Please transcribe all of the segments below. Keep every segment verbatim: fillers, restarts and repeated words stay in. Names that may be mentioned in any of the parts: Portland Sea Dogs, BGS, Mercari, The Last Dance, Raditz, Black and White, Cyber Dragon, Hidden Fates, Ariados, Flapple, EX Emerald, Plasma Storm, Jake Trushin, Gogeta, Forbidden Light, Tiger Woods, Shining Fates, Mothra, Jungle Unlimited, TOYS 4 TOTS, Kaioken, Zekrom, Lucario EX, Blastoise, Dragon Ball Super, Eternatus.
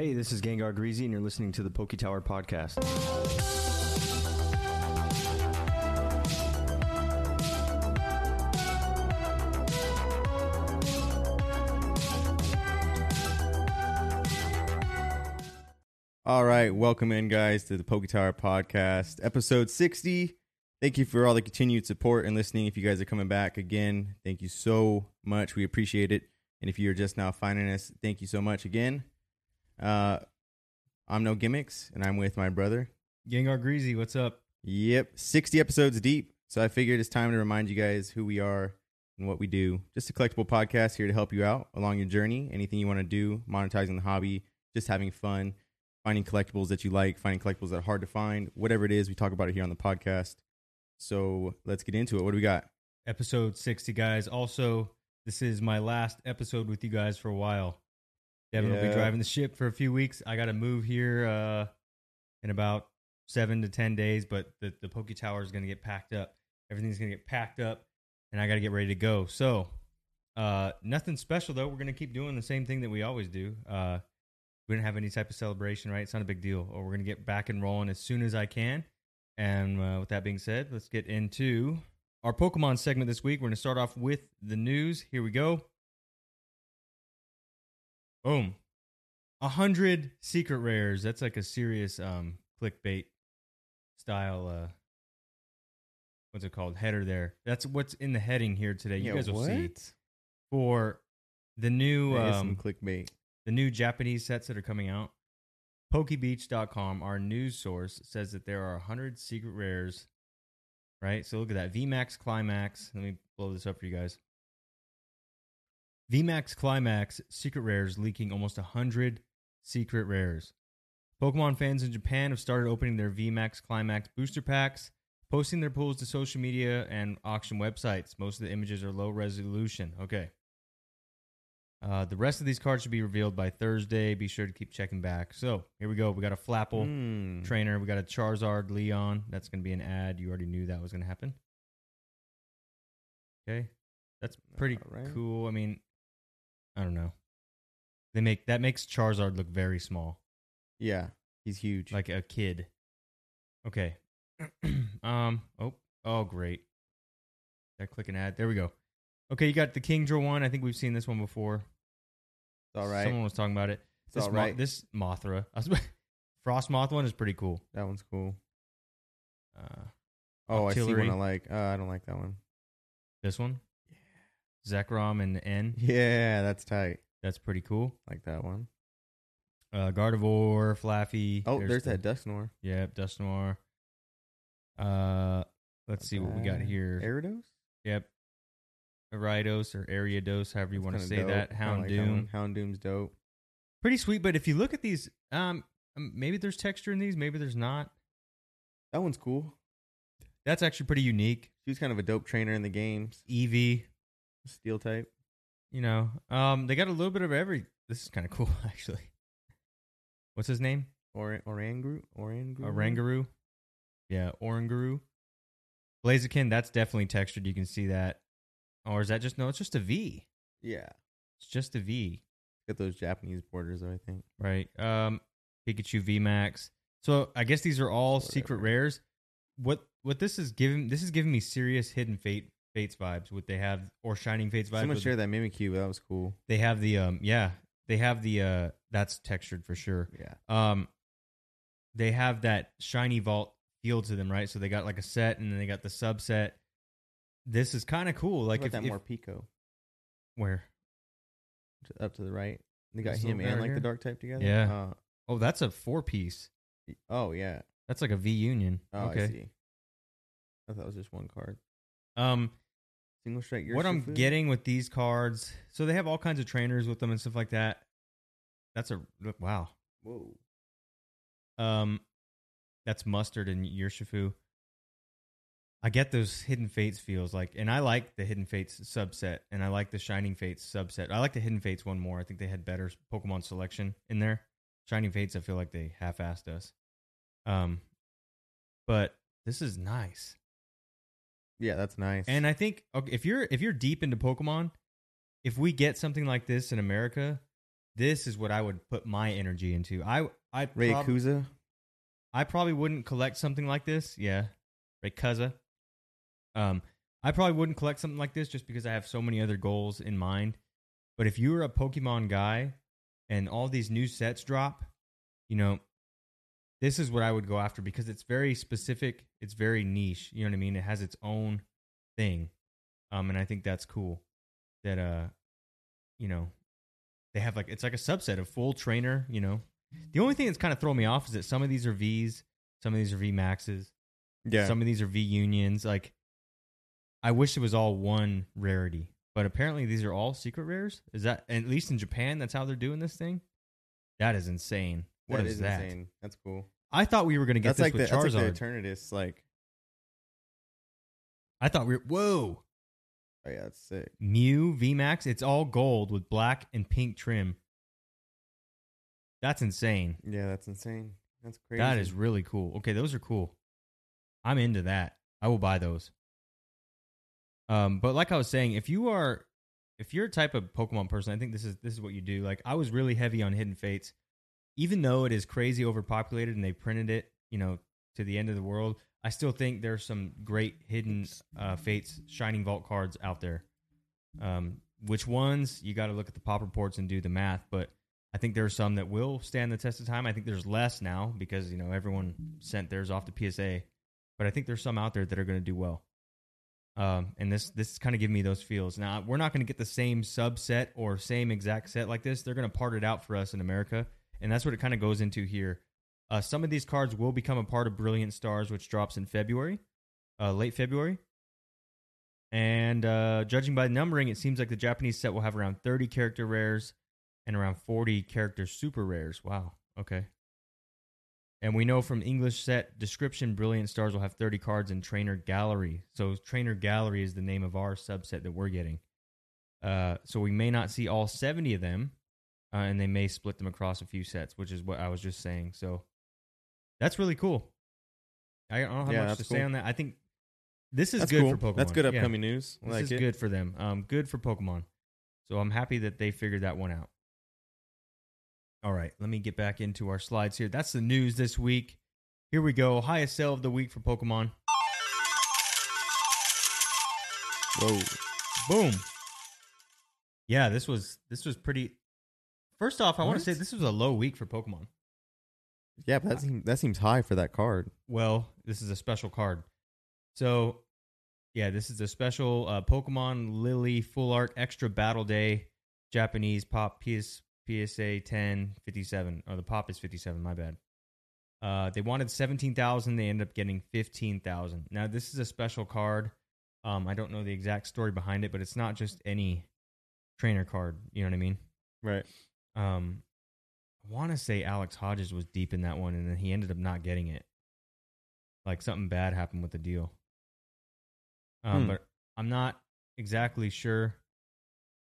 Hey, this is Gengar Greasy, and you're listening to the PokeTower Podcast. All right, welcome in, guys, to the PokeTower Podcast, episode sixty. Thank you for all the continued support and listening. If you guys are coming back again, thank you so much. We appreciate it. And if you're just now finding us, thank you so much again. Uh, I'm No Gimmicks, and I'm with my brother, Gengar Greasy. What's up? Yep, sixty episodes deep. So I figured it's time to remind you guys who we are and what we do. Just a collectible podcast here to help you out along your journey. Anything you want to do, monetizing the hobby, just having fun. Finding collectibles that you like, finding collectibles that are hard to find, whatever it is, we talk about it here on the podcast. So let's get into it. What do we got? Episode sixty, guys. Also, this is my last episode with you guys for a while. Devin yeah. will be driving the ship for a few weeks. I got to move here uh, in about seven to ten days, but the, the Poke Tower is going to get packed up. Everything's going to get packed up, and I got to get ready to go. So uh, nothing special, though. We're going to keep doing the same thing that we always do. Uh We didn't have any type of celebration, right? It's not a big deal. Or we're going to get back and rolling as soon as I can. And uh, with that being said, let's get into our Pokemon segment this week. We're going to start off with the news. Here we go. Boom. one hundred secret rares. That's like a serious um, clickbait style. Uh, what's it called? Header there. That's what's in the heading here today. You yeah, guys will what? see. For the new um, some clickbait. The new Japanese sets that are coming out. Pokebeach dot com, our news source, says that there are one hundred secret rares, right? So look at that. V MAX Climax. Let me blow this up for you guys. V MAX Climax secret rares leaking almost one hundred secret rares. Pokemon fans in Japan have started opening their V MAX Climax booster packs, posting their pulls to social media and auction websites. Most of the images are low resolution. Okay. Uh, the rest of these cards should be revealed by Thursday. Be sure to keep checking back. So here we go. We got a Flapple mm. trainer. We got a Charizard Leon. That's going to be an ad. You already knew that was going to happen. Okay. That's pretty right. cool. I mean, I don't know. They make that makes Charizard look very small. Yeah. He's huge. Like a kid. Okay. um. Oh, oh, great. Did I click an ad? There we go. Okay, you got the Kingdra one. I think we've seen this one before. It's all right. Someone was talking about it. It's this all right. Mo- this Mothra. Frostmoth one is pretty cool. That one's cool. Uh, oh, Octillery. I see one I like. Uh, I don't like that one. This one? Yeah. Zekrom and N. Yeah, that's tight. That's pretty cool. Like that one. Uh, Gardevoir, Flaffy. Oh, there's, there's the, that Dusknoir. Yeah, Dusknoir. Uh, let's okay. see what we got here. Ariados? Yep. Ariados or Ariados, however you That's want to say dope. that. Houndoom. Like that Houndoom's dope. Pretty sweet, but if you look at these, um, maybe there's texture in these, maybe there's not. That one's cool. That's actually pretty unique. She's kind of a dope trainer in the games. Eevee. Steel type. You know, um, they got a little bit of every. This is kind of cool, actually. What's his name? Or- Oranguru? Oranguru? Oranguru. Yeah, Oranguru. Blaziken, that's definitely textured. You can see that. Or is that just... No, it's just a V. Yeah. It's just a V. Got those Japanese borders, though, I think. Right. Um, Pikachu V MAX. So I guess these are all Whatever. secret rares. What what this is giving... This is giving me serious Hidden Fate, Fates vibes. What they have... Or Shining Fates vibes. Someone shared that Mimikyu. That was cool. They have the... um Yeah. They have the... uh That's textured for sure. Yeah. Um, They have that Shiny Vault feel to them, right? So they got like a set, and then they got the subset. This is kind of cool. Like if, that if, more Pico. Where? Up to the right. They got this him and like here? the dark type together? Yeah. Uh, oh, that's a four piece. Oh, yeah. That's like a V Union. Oh, okay. I see. I thought it was just one card. Um, Single strike. What I'm food? getting with these cards. So they have all kinds of trainers with them and stuff like that. That's a... Wow. Whoa. Um, That's Mustard and Urshifu. I get those Hidden Fates feels like, and I like the Hidden Fates subset, and I like the Shining Fates subset. I like the Hidden Fates one more. I think they had better Pokemon selection in there. Shining Fates, I feel like they half-assed us. Um, but this is nice. Yeah, that's nice. And I think okay, if you're if you're deep into Pokemon, if we get something like this in America, This is what I would put my energy into. I I prob- Rayquaza. I probably wouldn't collect something like this. Yeah, Rayquaza. Um, I probably wouldn't collect something like this just because I have so many other goals in mind. But if you were a Pokemon guy and all these new sets drop, you know, this is what I would go after because it's very specific. It's very niche. You know what I mean? It has its own thing. Um, and I think that's cool that, uh, you know, they have like, it's like a subset of full trainer, you know. The only thing that's kind of throwing me off is that some of these are V's, some of these are V maxes. Yeah. Some of these are V unions. Like, I wish it was all one rarity, but apparently these are all secret rares. Is that, at least in Japan, that's how they're doing this thing? That is insane. What that is, is that? Insane. That's cool. I thought we were going to get that's this like with the, Charizard. That's like the Eternatus, like. I thought we were, whoa. Oh, yeah, that's sick. Mew, V max, it's all gold with black and pink trim. That's insane. Yeah, that's insane. That's crazy. That is really cool. Okay, those are cool. I'm into that. I will buy those. Um, but like I was saying, if you are, if you're a type of Pokemon person, I think this is this is what you do. Like, I was really heavy on Hidden Fates, even though it is crazy overpopulated and they printed it, you know, to the end of the world. I still think there's some great Hidden uh, Fates Shining Vault cards out there. Um, which ones? You got to look at the pop reports and do the math. But I think there are some that will stand the test of time. I think there's less now because, you know, everyone sent theirs off to P S A. But I think there's some out there that are going to do well. Um, and this this is kind of giving me those feels. Now, we're not going to get the same subset or same exact set like this. They're going to part it out for us in America. And that's what it kind of goes into here. Uh, some of these cards will become a part of Brilliant Stars, which drops in February, uh, late February. And uh, judging by numbering, it seems like the Japanese set will have around thirty character rares and around forty character super rares. Wow. Okay. And we know from English set description, Brilliant Stars will have thirty cards in Trainer Gallery. So Trainer Gallery is the name of our subset that we're getting. Uh, so we may not see all seventy of them, uh, and they may split them across a few sets, which is what I was just saying. So that's really cool. I don't have yeah, much to cool. say on that. I think this is that's good cool. for Pokemon. That's good upcoming yeah. news. I this like is it. good for them. Um, good for Pokemon. So I'm happy that they figured that one out. All right, let me get back into our slides here. That's the news this week. Here we go. Highest sale of the week for Pokemon. Whoa. Boom. Yeah, this was this was pretty... First off, I want to say this was a low week for Pokemon. Yeah, but that seems, that seems high for that card. Well, this is a special card. So, yeah, this is a special uh, Pokemon Lily Full Art Extra Battle Day Japanese Pop P S, P S A ten fifty-seven. Oh, the Pop is fifty-seven, my bad. Uh, they wanted seventeen thousand. They ended up getting fifteen thousand. Now, this is a special card. Um, I don't know the exact story behind it, but it's not just any trainer card. You know what I mean? Right. Um. I want to say Alex Hodges was deep in that one, and then he ended up not getting it. Like, something bad happened with the deal. Um, hmm. But I'm not exactly sure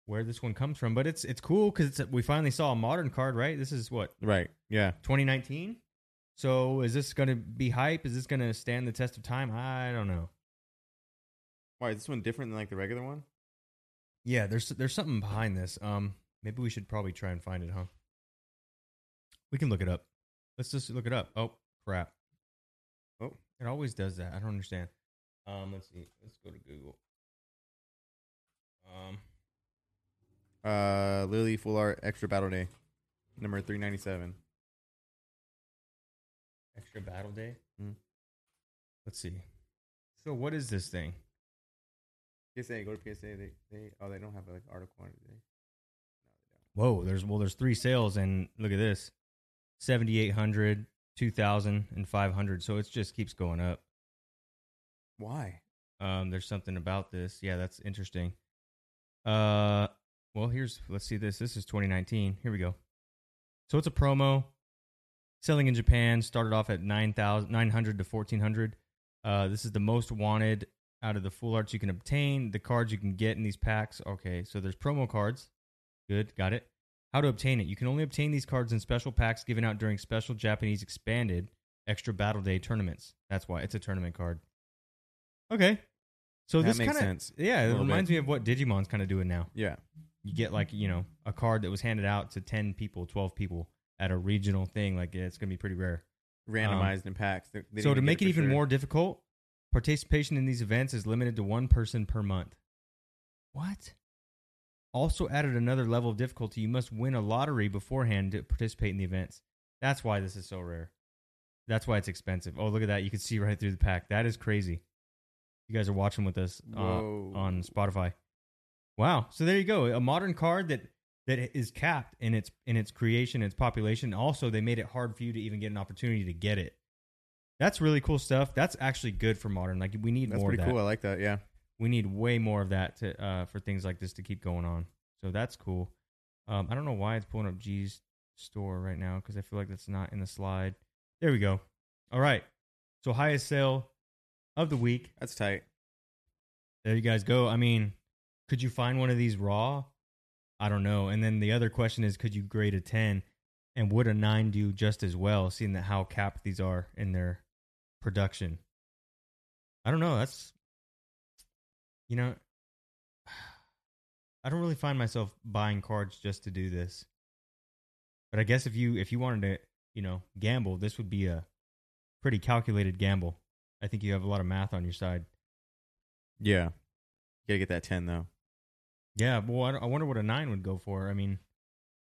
where this one comes from, but it's it's cool because we finally saw a modern card, right? This is what? Right, yeah. twenty nineteen? So is this going to be hype? Is this going to stand the test of time? I don't know. Why, is this one different than, like, the regular one? Yeah, there's there's something behind this. Um, maybe we should probably try and find it, huh? We can look it up. Let's just look it up. Oh, crap. Oh, it always does that. I don't understand. Um, let's see. Let's go to Google. Um, uh, Lily Full Art Extra Battle Day, number three ninety-seven. Extra Battle Day? Mm-hmm. Let's see. So what is this thing? P S A. Go to P S A. They, they oh, they don't have like article on it. They? No, they don't. Whoa. There's well, there's three sales, and look at this. seventy-eight hundred, two thousand, and five hundred. So it just keeps going up. Why? Um, there's something about this. Yeah, that's interesting. Uh, well, here's, let's see this. This is twenty nineteen. Here we go. So it's a promo. Selling in Japan started off at nine thousand nine hundred to fourteen hundred. Uh, this is the most wanted out of the full arts you can obtain. The cards you can get in these packs. Okay, so there's promo cards. Good, got it. How to obtain it. You can only obtain these cards in special packs given out during special Japanese expanded extra battle day tournaments. That's why it's a tournament card. Okay. So that this makes kinda, sense. Yeah, it reminds bit. me of what Digimon's kind of doing now. Yeah. you get like, you know, a card that was handed out to ten people, twelve people at a regional thing. Like, it's going to be pretty rare. Randomized um, in packs. They, they so to make it, it even sure. more difficult, participation in these events is limited to one person per month. What? Also added another level of difficulty. You must win a lottery beforehand to participate in the events. That's why this is so rare. That's why it's expensive. Oh, look at that. You can see right through the pack. That is crazy. You guys are watching with us uh, on Spotify. Wow. So there you go. A modern card that that is capped in its in its creation, its population. Also, they made it hard for you to even get an opportunity to get it. That's really cool stuff. That's actually good for modern. Like, we need That's more of that. That's pretty cool. I like that. Yeah. We need way more of that to uh, for things like this to keep going on. So that's cool. Um, I don't know why it's pulling up G's store right now because I feel like that's not in the slide. There we go. All right. So highest sale of the week. That's tight. There you guys go. I mean, could you find one of these raw? I don't know. And then the other question is, could you grade a ten? And would a nine do just as well, seeing that how capped these are in their production? I don't know. That's... You know, I don't really find myself buying cards just to do this. But I guess if you if you wanted to, you know, gamble, this would be a pretty calculated gamble. I think you have a lot of math on your side. Yeah. Gotta get that ten, though. Yeah, well, I, I wonder what a nine would go for. I mean,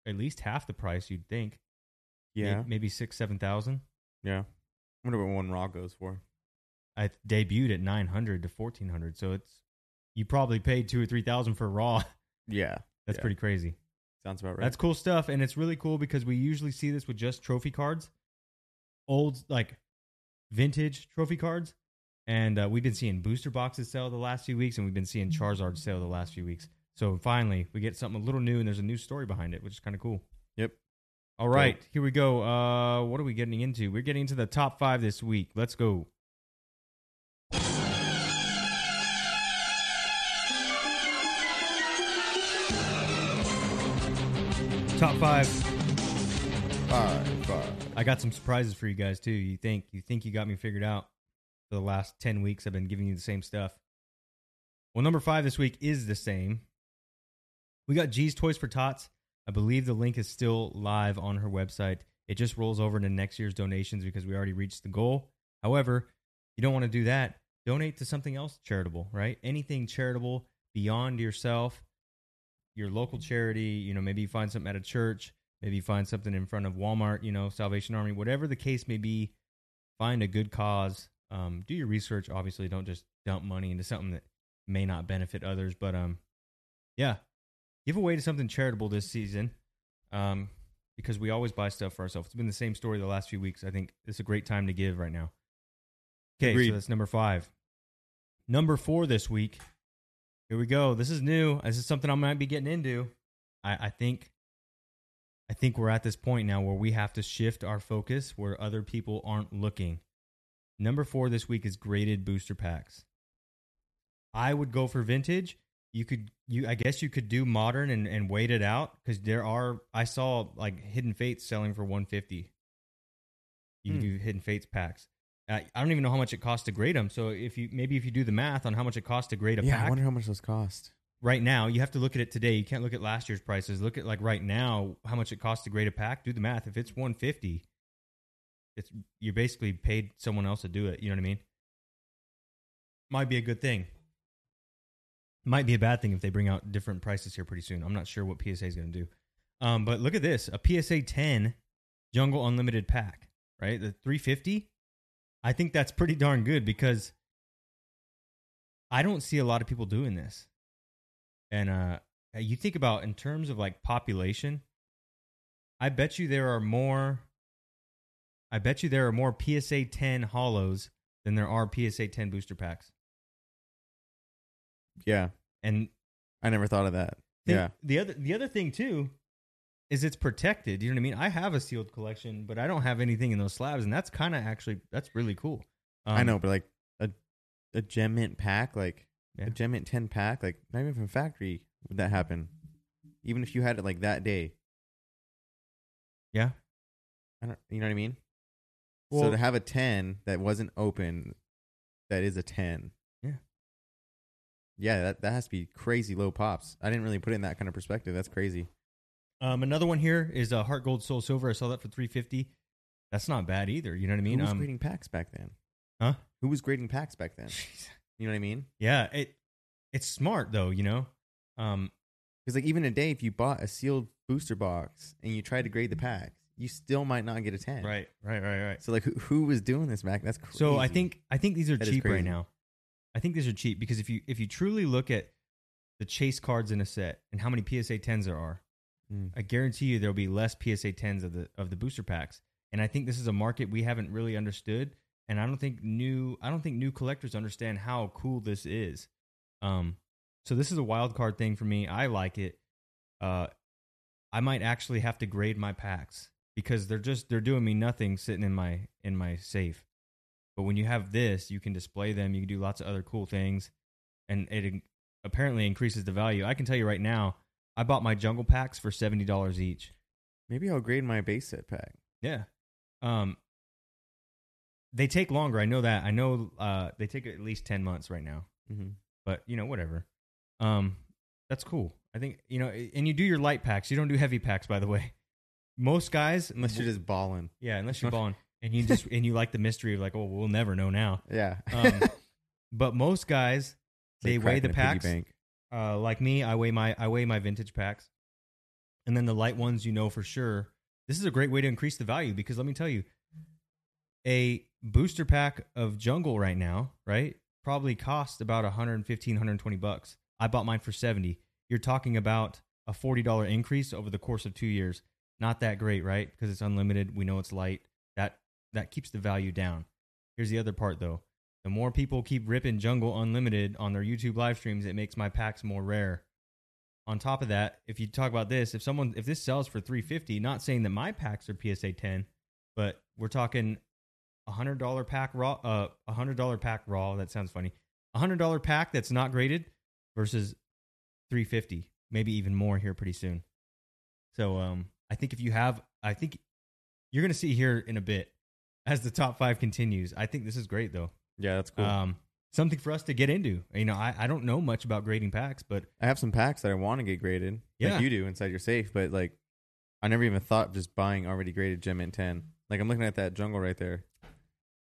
at least half the price, you'd think. Yeah. Maybe, maybe six, seven thousand. Yeah. I wonder what one raw goes for. I debuted at nine hundred to fourteen hundred, so it's... You probably paid two or three thousand for raw. Yeah, that's yeah. pretty crazy. Sounds about right. That's cool stuff, and it's really cool because we usually see this with just trophy cards, old like vintage trophy cards, and uh, we've been seeing booster boxes sell the last few weeks, and we've been seeing Charizard sell the last few weeks. So finally, we get something a little new, and there's a new story behind it, which is kind of cool. Yep. All right, cool. Here we go. Uh, what are we getting into? We're getting into the top five this week. Let's go. Top five. Five, five. I got some surprises for you guys too. You think you think you got me figured out? For the last ten weeks, I've been giving you the same stuff. Well, number five this week is the same. We got G's Toys for Tots. I believe the link is still live on her website. It just rolls over into next year's donations because we already reached the goal. However, you don't want to do that. Donate to something else charitable, right? Anything charitable beyond yourself. Your local charity, you know, maybe you find something at a church, maybe you find something in front of Walmart, you know, Salvation Army, whatever the case may be, find a good cause. Um, do your research, obviously. Don't just dump money into something that may not benefit others. But um, yeah, give away to something charitable this season um, because we always buy stuff for ourselves. It's been the same story the last few weeks. I think it's a great time to give right now. Okay, Agreed. So that's number five. Number four this week. Here we go. This is new. This is something I might be getting into. I, I think I think we're at this point now where we have to shift our focus where other people aren't looking. Number four this week is graded booster packs. I would go for vintage. You could you I guess you could do modern and, and wait it out because there are I saw like Hidden Fates selling for one hundred fifty. You hmm. can do Hidden Fates packs. Uh, I don't even know how much it costs to grade them. So if you maybe if you do the math on how much it costs to grade a yeah, pack, I wonder how much those cost. Right now, you have to look at it today. You can't look at last year's prices. Look at like right now how much it costs to grade a pack. Do the math. If it's one hundred fifty, it's you basically paid someone else to do it. You know what I mean? Might be a good thing. Might be a bad thing if they bring out different prices here pretty soon. I'm not sure what P S A is going to do. Um, but look at this: a P S A ten Jungle Unlimited pack, right? The three hundred fifty. I think that's pretty darn good because I don't see a lot of people doing this. And uh, you think about in terms of like population, I bet you there are more. I bet you there are more P S A ten hollows than there are P S A ten booster packs. Yeah, and I never thought of that. The, yeah. The other the other thing too is it's protected. You know what I mean? I have a sealed collection, but I don't have anything in those slabs, and that's kind of actually, that's really cool. Um, I know, but like a a Gem Mint pack, like yeah. a Gem Mint ten pack, like not even from factory would that happen. Even if you had it like that day. Yeah. I don't, you know what I mean? Well, so to have a ten that wasn't open, that is a ten. Yeah. yeah, that, that has to be crazy low pops. I didn't really put it in that kind of perspective. That's crazy. Um, another one here is uh, Heart Gold Soul Silver. I saw that for three fifty. That's not bad either. You know what I mean? Who was um, grading packs back then? Huh? Who was grading packs back then? You know what I mean? Yeah, it it's smart though, you know? Um, because like even today, if you bought a sealed booster box and you tried to grade the packs, you still might not get a ten. Right, right, right, right. So like, who, who was doing this back? That's crazy. So I think I think these are that cheap right now. I think these are cheap because if you if you truly look at the chase cards in a set and how many P S A tens there are, mm. I guarantee you there'll be less P S A tens of the of the booster packs. And I think this is a market we haven't really understood. And I don't think new I don't think new collectors understand how cool this is. Um, so this is a wild card thing for me. I like it. Uh, I might actually have to grade my packs because they're just they're doing me nothing sitting in my in my safe. But when you have this, you can display them. You can do lots of other cool things, and it apparently increases the value. I can tell you right now, I bought my jungle packs for seventy dollars each. Maybe I'll grade my base set pack. Yeah. Um, they take longer. I know that. I know uh, they take at least ten months right now. Mm-hmm. But, you know, whatever. Um, that's cool. I think, you know, and you do your light packs. You don't do heavy packs, by the way. Most guys. Unless you're just balling. Yeah, unless you're balling. And you just and you like the mystery of like, oh, we'll never know now. Yeah. um, but most guys, they like weigh the packs. Uh, like me, I weigh my I weigh my vintage packs, and then the light ones, you know for sure. This is a great way to increase the value because let me tell you, a booster pack of jungle right now, right, probably costs about one fifteen, one twenty bucks. I bought mine for seventy. You're talking about a forty dollars increase over the course of two years. Not that great, right? Because it's unlimited. We know it's light. That That keeps the value down. Here's the other part, though. The more people keep ripping Jungle Unlimited on their YouTube live streams, it makes my packs more rare. On top of that, if you talk about this, if someone, if this sells for three fifty, not saying that my packs are P S A ten, but we're talking a hundred dollar pack raw, uh, a hundred dollar pack raw. That sounds funny. A hundred dollar pack that's not graded versus three fifty, maybe even more here pretty soon. So, um, I think if you have, I think you're gonna see here in a bit. As the top five continues, I think this is great, though. Yeah, that's cool. Um, something for us to get into. You know, I, I don't know much about grading packs, but... I have some packs that I want to get graded, yeah. Like you do inside your safe, but, like, I never even thought of just buying already graded Gem Mint ten. Like, I'm looking at that jungle right there,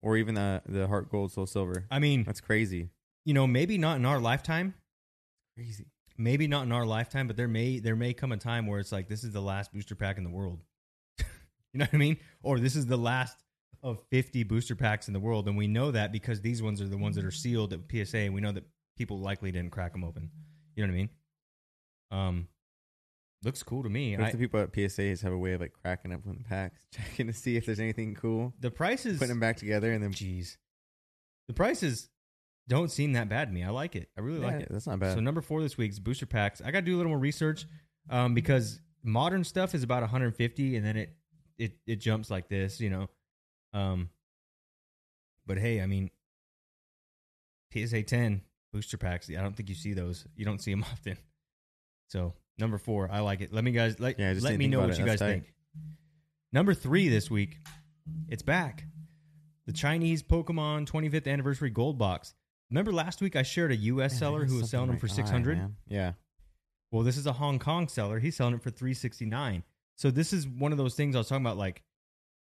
or even the, the Heart Gold Soul Silver. I mean... That's crazy. You know, maybe not in our lifetime. Crazy. Maybe not in our lifetime, but there may there may come a time where it's like, this is the last booster pack in the world. You know what I mean? Or this is the last... of fifty booster packs in the world, and we know that because these ones are the ones that are sealed at P S A, and we know that people likely didn't crack them open. You know what I mean? Um, looks cool to me. I, the people at P S As have a way of like cracking up on the packs, checking to see if there's anything cool. The prices... Putting them back together and then... Jeez. The prices don't seem that bad to me. I like it. I really yeah, like it. That's not bad. So number four this week's booster packs. I got to do a little more research um, because modern stuff is about one fifty, and then it it it jumps like this, you know? Um, but hey, I mean, P S A ten booster packs. I don't think you see those. You don't see them often. So number four, I like it. Let me guys, let, yeah, let me know what it. you That's guys tight. think. Number three this week, it's back. The Chinese Pokemon twenty-fifth anniversary gold box. Remember last week I shared a U S yeah, seller who was selling them for six hundred. Eye, yeah. Well, this is a Hong Kong seller. He's selling it for three sixty-nine. So this is one of those things I was talking about, like,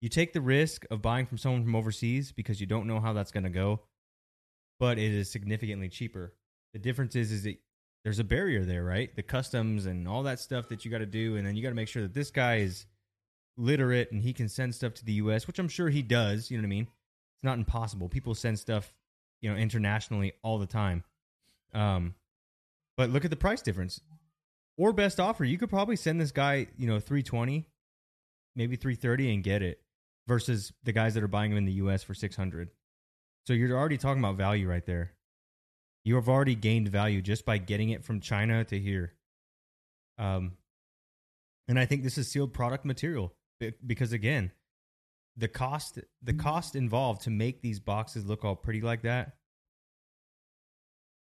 you take the risk of buying from someone from overseas because you don't know how that's going to go, but it is significantly cheaper. The difference is, is that there's a barrier there, right? The customs and all that stuff that you got to do, and then you got to make sure that this guy is literate and he can send stuff to the U S, which I'm sure he does. You know what I mean? It's not impossible. People send stuff, you know, internationally all the time. Um, but look at the price difference. Or best offer, you could probably send this guy, you know, three twenty, maybe three thirty, and get it. Versus the guys that are buying them in the U S for six hundred. So you're already talking about value right there. You have already gained value just by getting it from China to here. Um, and I think this is sealed product material because, again, the cost the cost involved to make these boxes look all pretty like that,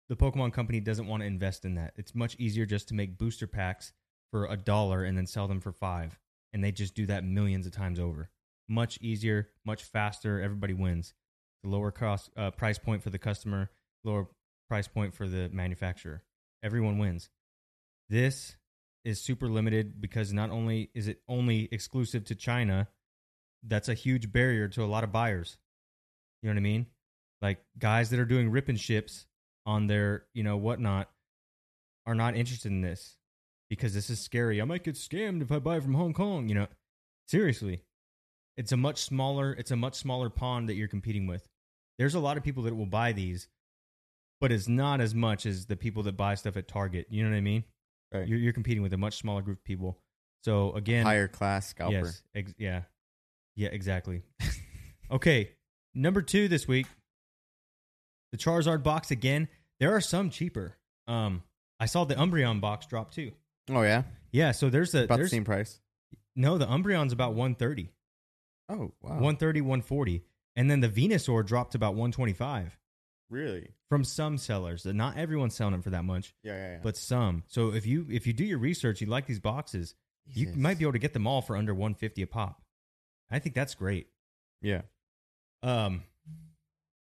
the Pokemon company doesn't want to invest in that. It's much easier just to make booster packs for a dollar and then sell them for five. And they just do that millions of times over. Much easier, much faster. Everybody wins. The lower cost, uh, price point for the customer, lower price point for the manufacturer. Everyone wins. This is super limited because not only is it only exclusive to China, that's a huge barrier to a lot of buyers. You know what I mean? Like, guys that are doing rip and ships on their, you know, whatnot are not interested in this because this is scary. I might get scammed if I buy from Hong Kong, you know? Seriously. It's a much smaller, it's a much smaller pond that you're competing with. There's a lot of people that will buy these, but it's not as much as the people that buy stuff at Target. You know what I mean? Right. You're, you're competing with a much smaller group of people. So again, higher class scalper. Yes, ex- yeah. Yeah, exactly. Okay. Number two this week, the Charizard box again. There are some cheaper. Um, I saw the Umbreon box drop too. Oh yeah. Yeah. So there's a, about there's, the same price. No, the Umbreon's about one thirty. Oh, wow. one thirty, one forty. And then the Venusaur dropped about one twenty-five. Really? From some sellers. Not everyone's selling them for that much. Yeah, yeah, yeah. But some. So if you if you do your research, you like these boxes, Jesus. You might be able to get them all for under one fifty a pop. I think that's great. Yeah. Um,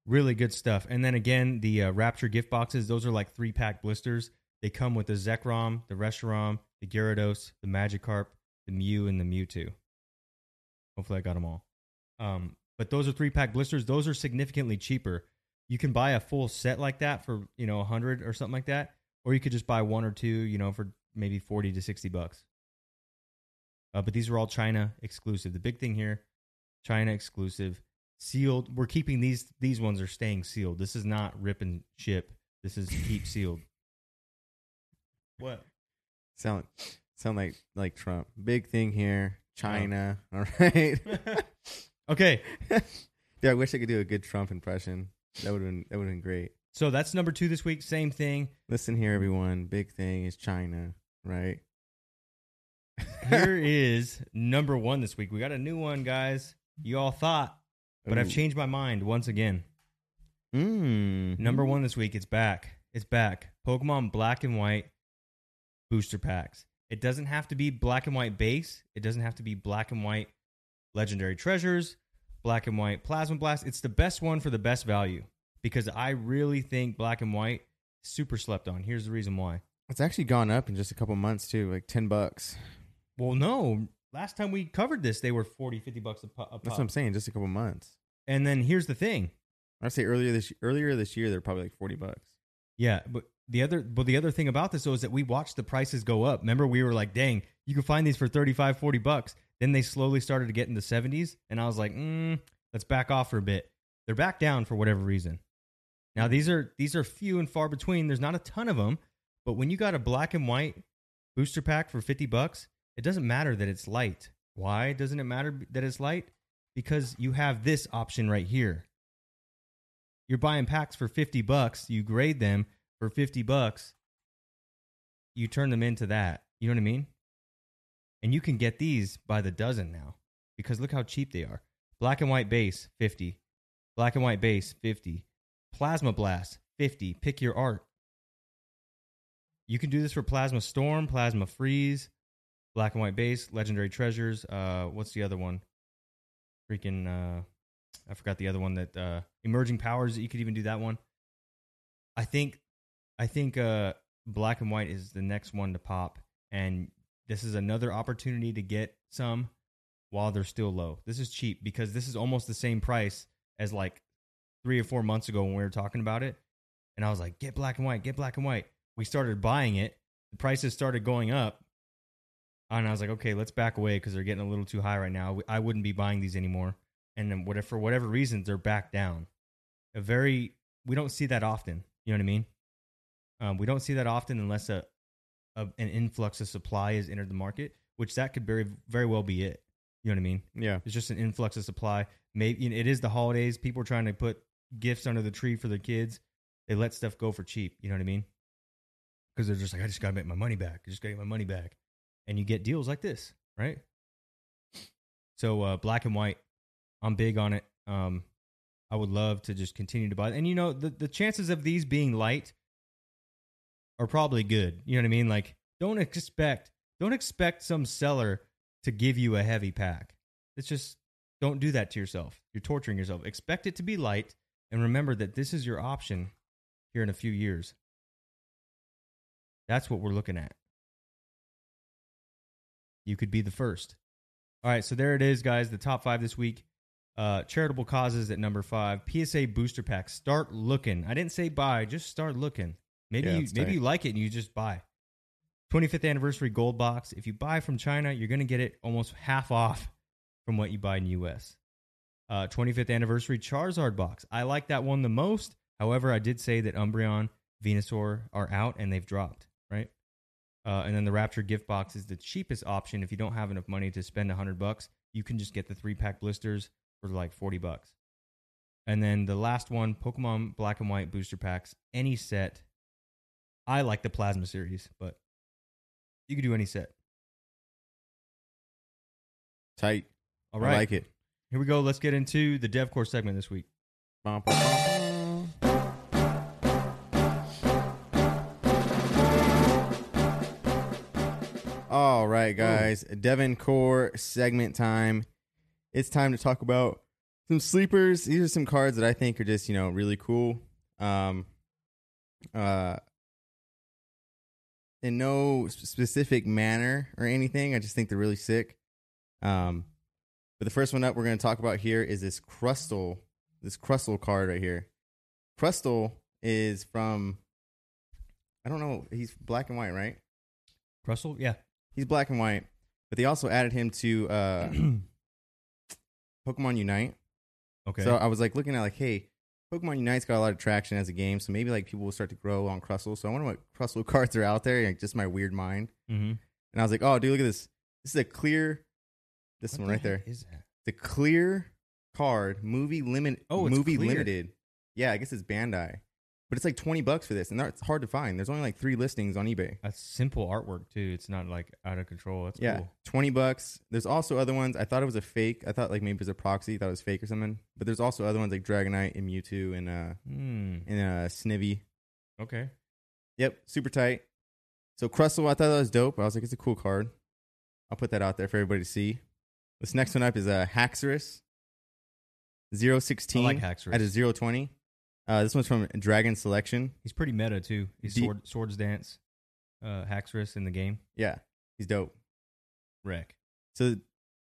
really good stuff. And then again, the uh, Rapture gift boxes, those are like three-pack blisters. They come with the Zekrom, the Reshiram, the Gyarados, the Magikarp, the Mew, and the Mewtwo. Hopefully I got them all. Um, but those are three-pack blisters. Those are significantly cheaper. You can buy a full set like that for, you know, one hundred or something like that. Or you could just buy one or two, you know, for maybe forty to sixty bucks. Uh, but these are all China exclusive. The big thing here, China exclusive. Sealed. We're keeping these. These ones are staying sealed. This is not rip and ship. This is keep sealed. What? Sound sound like, like Trump. Big thing here. China. Oh. All right. Okay. Dude, I wish I could do a good Trump impression. That would have been, that would have been great. So that's number two this week. Same thing. Listen here, everyone. Big thing is China, right? Here is number one this week. We got a new one, guys. You all thought, but Ooh. I've changed my mind once again. Mm. Number one this week. It's back. It's back. Pokemon Black and White booster packs. It doesn't have to be Black and White base. It doesn't have to be Black and White Legendary Treasures, Black and White Plasma Blast. It's the best one for the best value because I really think Black and White is super slept on. Here's the reason why. It's actually gone up in just a couple months too, like ten bucks. Well, no. Last time we covered this, they were forty, fifty bucks a pop. That's what I'm saying, just a couple months. And then here's the thing. I'd say earlier this earlier this year they're probably like forty bucks. Yeah, but the other but the other thing about this though is that we watched the prices go up. Remember we were like, "Dang, you can find these for thirty-five, forty bucks." Then they slowly started to get in the seventies, and I was like, mm, let's back off for a bit. They're back down for whatever reason. Now, these are these are few and far between. There's not a ton of them, but when you got a Black and White booster pack for fifty bucks, it doesn't matter that it's light. Why doesn't it matter that it's light? Because you have this option right here. You're buying packs for fifty bucks. You grade them for fifty bucks. You turn them into that. You know what I mean? And you can get these by the dozen now because look how cheap they are. Black and White base, fifty. Black and White base, fifty. Plasma Blast, fifty. Pick your art. You can do this for Plasma Storm, Plasma Freeze, Black and White base, Legendary Treasures. Uh, what's the other one? Freaking, uh, I forgot the other one that uh, Emerging Powers. You could even do that one. I think, I think uh, Black and White is the next one to pop, and this is another opportunity to get some while they're still low. This is cheap because this is almost the same price as like three or four months ago when we were talking about it. And I was like, get Black and White, get Black and White. We started buying it. The prices started going up. And I was like, okay, let's back away because they're getting a little too high right now. I wouldn't be buying these anymore. And then whatever, for whatever reason, they're back down. A very, we don't see that often. You know what I mean? Um, we don't see that often unless a, Of an influx of supply has entered the market, which that could very, very well be it. You know what I mean? Yeah. It's just an influx of supply. Maybe you know, it is the holidays. People are trying to put gifts under the tree for their kids. They let stuff go for cheap. You know what I mean? Because they're just like, I just got to make my money back. I just got to get my money back. And you get deals like this, right? So uh, Black and White, I'm big on it. Um, I would love to just continue to buy. And you know, the, the chances of these being light are probably good. You know what I mean? Like, don't expect, don't expect some seller to give you a heavy pack. It's just, don't do that to yourself. You're torturing yourself. Expect it to be light, and remember that this is your option here in a few years. That's what we're looking at. You could be the first. All right, so there it is, guys. The top five this week. Uh, charitable causes at number five. P S A booster packs. Start looking. I didn't say buy. Just start looking. Maybe, yeah, you, maybe you like it and you just buy. twenty-fifth anniversary gold box. If you buy from China, you're going to get it almost half off from what you buy in the U S. Uh, twenty-fifth anniversary Charizard box. I like that one the most. However, I did say that Umbreon, Venusaur are out and they've dropped, right? Uh, and then the Rapture gift box is the cheapest option. If you don't have enough money to spend one hundred bucks, you can just get the three-pack blisters for like forty bucks. And then the last one, Pokemon Black and White booster packs. Any set. I like the Plasma series, but you could do any set. Tight. All right. I like it. Here we go. Let's get into the DevCore segment this week. Bum, bum, bum. All right, guys. Oh. Devin Core segment time. It's time to talk about some sleepers. These are some cards that I think are just, you know, really cool. Um, uh, in no specific manner or anything. I just think they're really sick. Um, but the first one up we're going to talk about here is this Crustle, this Crustle card right here. Crustle is from, I don't know, he's black and white, right? Crustle, yeah. He's black and white, but they also added him to uh, Pokemon Unite. Okay. So I was like looking at like, hey, Pokemon Unite's got a lot of traction as a game, so maybe like people will start to grow on Crustle. So I wonder what Crustle cards are out there. Like just my weird mind. Mm-hmm. And I was like, oh, dude, look at this. This is a clear. This what one the right there is that? The clear card movie limit. Oh, it's movie clear. Limited. Yeah, I guess it's Bandai, but it's like twenty bucks for this, and that's hard to find. There's only like three listings on eBay. That's simple artwork too. It's not like out of control. That's yeah, cool. twenty bucks. There's also other ones. I thought it was a fake. I thought like maybe it was a proxy. I thought it was fake or something. But there's also other ones like Dragonite and Mewtwo and uh mm. and uh Snivy. Okay. Yep. Super tight. So Crustle, I thought that was dope. I was like, it's a cool card. I'll put that out there for everybody to see. This next one up is uh, Haxorus. zero sixteen. I like Haxorus. At a zero twenty. Uh, this one's from Dragon Selection. He's pretty meta, too. He's D- sword, Swords Dance, uh, Haxorus in the game. Yeah, he's dope. Wreck. So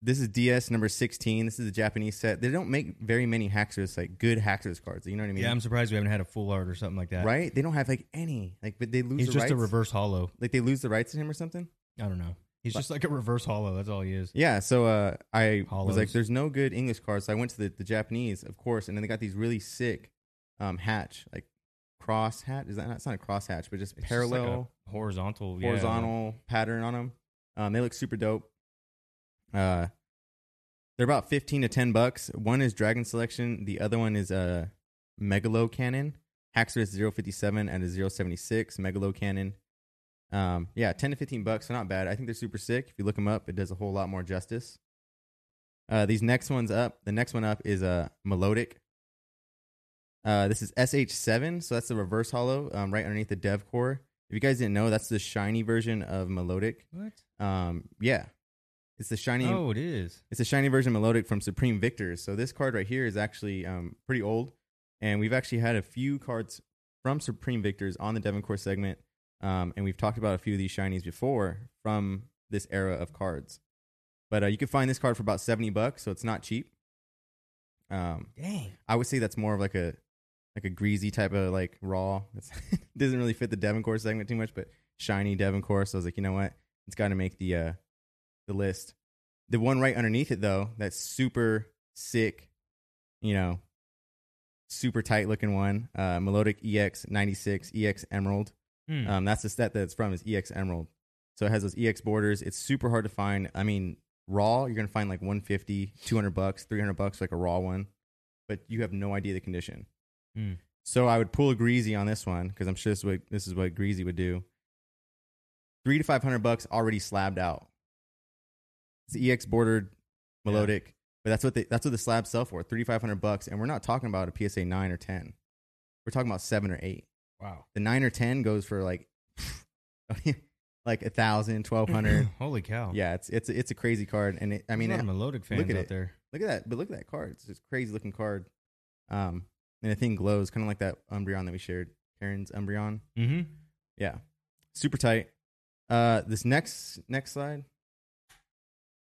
this is D S number sixteen. This is a Japanese set. They don't make very many Haxorus, like good Haxorus cards. You know what I mean? Yeah, I'm surprised we haven't had a full art or something like that. Right? They don't have like any. Like, but they lose he's the rights. He's just a reverse holo. Like they lose the rights to him or something? I don't know. He's but, just like a reverse holo. That's all he is. Yeah, so uh, I Hollows. was like, there's no good English cards. So I went to the, the Japanese, of course, and then they got these really sick Um, hatch, like cross hatch. Is that not? It's not a cross hatch, but just it's parallel, just like a horizontal, horizontal yeah. pattern on them. Um, they look super dope. Uh, they're about fifteen to ten bucks. One is Dragon Selection. The other one is a uh, Megalo Cannon. Haxorus zero fifty seven and a zero seventy six Megalo Cannon. Um, yeah, ten to fifteen bucks. So not bad. I think they're super sick. If you look them up, it does a whole lot more justice. Uh, these next ones up. The next one up is a uh, Melodic. Uh, this is S H seven, so that's the reverse holo um, right underneath the dev core. If you guys didn't know, that's the shiny version of Melodic. What? Um, yeah. It's the shiny. Oh, it is. It's the shiny version of Melodic from Supreme Victors. So this card right here is actually um, pretty old, and we've actually had a few cards from Supreme Victors on the Devon Core segment, um, and we've talked about a few of these shinies before from this era of cards. But uh, you can find this card for about seventy bucks, so it's not cheap. Um, Dang. I would say that's more of like a Like a greasy type of like raw. It doesn't really fit the Devon Core segment too much, but shiny Devon Core. So I was like, you know what? It's got to make the uh, the list. The one right underneath it, though, that's super sick, you know, super tight looking one. Uh, Melodic E X ninety-six, E X Emerald. Hmm. Um, that's the set that it's from is E X Emerald. So it has those E X borders. It's super hard to find. I mean, raw, you're going to find like one fifty, two hundred bucks, three hundred bucks, like a raw one. But you have no idea the condition. Mm. So I would pull a greasy on this one because I'm sure this is, what, this is what greasy would do. Three to five hundred bucks already slabbed out. It's E X bordered, Melodic, yeah. But that's what the, that's what the slabs sell for. Three to five hundred bucks, and we're not talking about a P S A nine or ten. We're talking about seven or eight. Wow. The nine or ten goes for like like a thousand, twelve hundred. Holy cow! Yeah, it's it's it's a crazy card, and it, I mean, a lot of Melodic fans out there. Look at that, but look at that card. It's just a crazy looking card. Um. And the thing glows, kind of like that Umbreon that we shared. Aaron's Umbreon. Mm-hmm. Yeah. Super tight. Uh, this next next slide.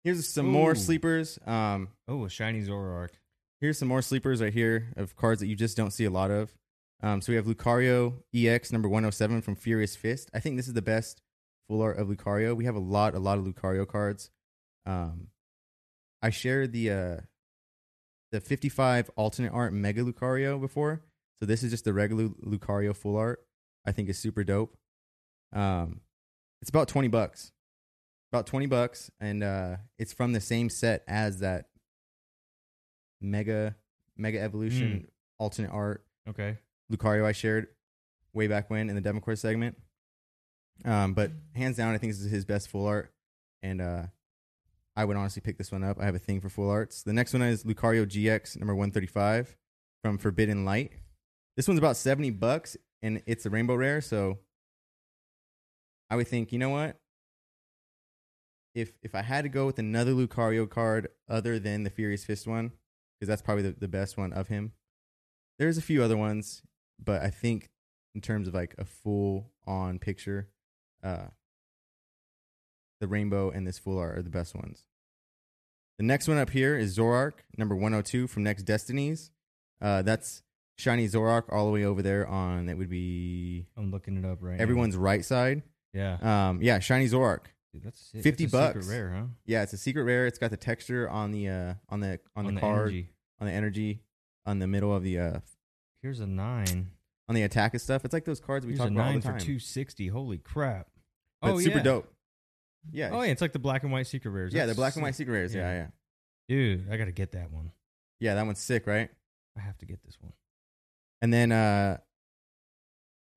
Here's some Ooh. more sleepers. Um, oh, a shiny Zoroark. Here's some more sleepers right here of cards that you just don't see a lot of. Um, so we have Lucario E X number one oh seven from Furious Fist. I think this is the best full art of Lucario. We have a lot, a lot of Lucario cards. Um, I shared the uh, the fifty-five alternate art Mega Lucario before. So this is just the regular Lucario full art. I think is super dope. Um, it's about twenty bucks. About twenty bucks. And uh, it's from the same set as that Mega Mega Evolution mm. alternate art. Okay. Lucario I shared way back when in the Democore segment. Um, but hands down, I think this is his best full art. And uh, I would honestly pick this one up. I have a thing for full arts. The next one is Lucario G X number one thirty-five from Forbidden Light. This one's about seventy bucks, and it's a rainbow rare. So I would think, you know what? If if I had to go with another Lucario card other than the Furious Fist one, because that's probably the, the best one of him. There's a few other ones, but I think in terms of like a full on picture, uh, the rainbow and this full art are the best ones. The next one up here is Zoroark, number one oh two from Next Destinies. Uh, that's shiny Zoroark all the way over there on, it would be... I'm looking it up right Everyone's now. Right side. Yeah. Um, yeah, shiny Zoroark. Dude, that's fifty bucks. Secret rare, huh? Yeah, it's a secret rare. It's got the texture on the, uh, on the, on on the, the card. Energy. On the energy. On the middle of the uh, here's a nine on the attack and stuff. It's like those cards we here's talk a about nine all the time. For two sixty. Holy crap! But oh, super yeah. dope. Yeah. Oh yeah, it's like the black and white secret rares. Yeah, That's the black sick. and white secret rares. Yeah. yeah, yeah. Dude, I gotta get that one. Yeah, that one's sick, right? I have to get this one. And then uh,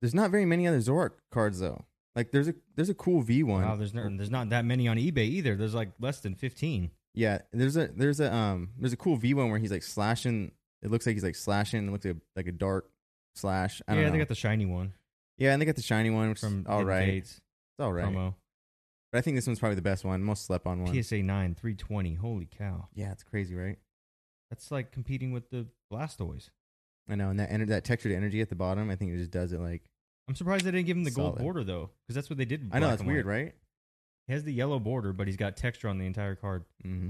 there's not very many other Zoroark cards though. Like there's a there's a cool V one. Wow, there's not there's not that many on eBay either. There's like less than fifteen. Yeah, there's a there's a um there's a cool V one where he's like slashing. It looks like he's like slashing. It looks like a, like a dark slash. I don't yeah, know. They got the shiny one. Yeah, and they got the shiny one, which from is all Hidden right. Fates it's all right. Promo. But I think this one's probably the best one. Most slept on one. P S A nine, three twenty. Holy cow. Yeah, it's crazy, right? That's like competing with the Blastoise. I know, and that ener- that textured energy at the bottom, I think it just does it like... I'm surprised they didn't give him the solid gold border, though, because that's what they did. I know, that's weird, right? He has the yellow border, but he's got texture on the entire card. Mm-hmm.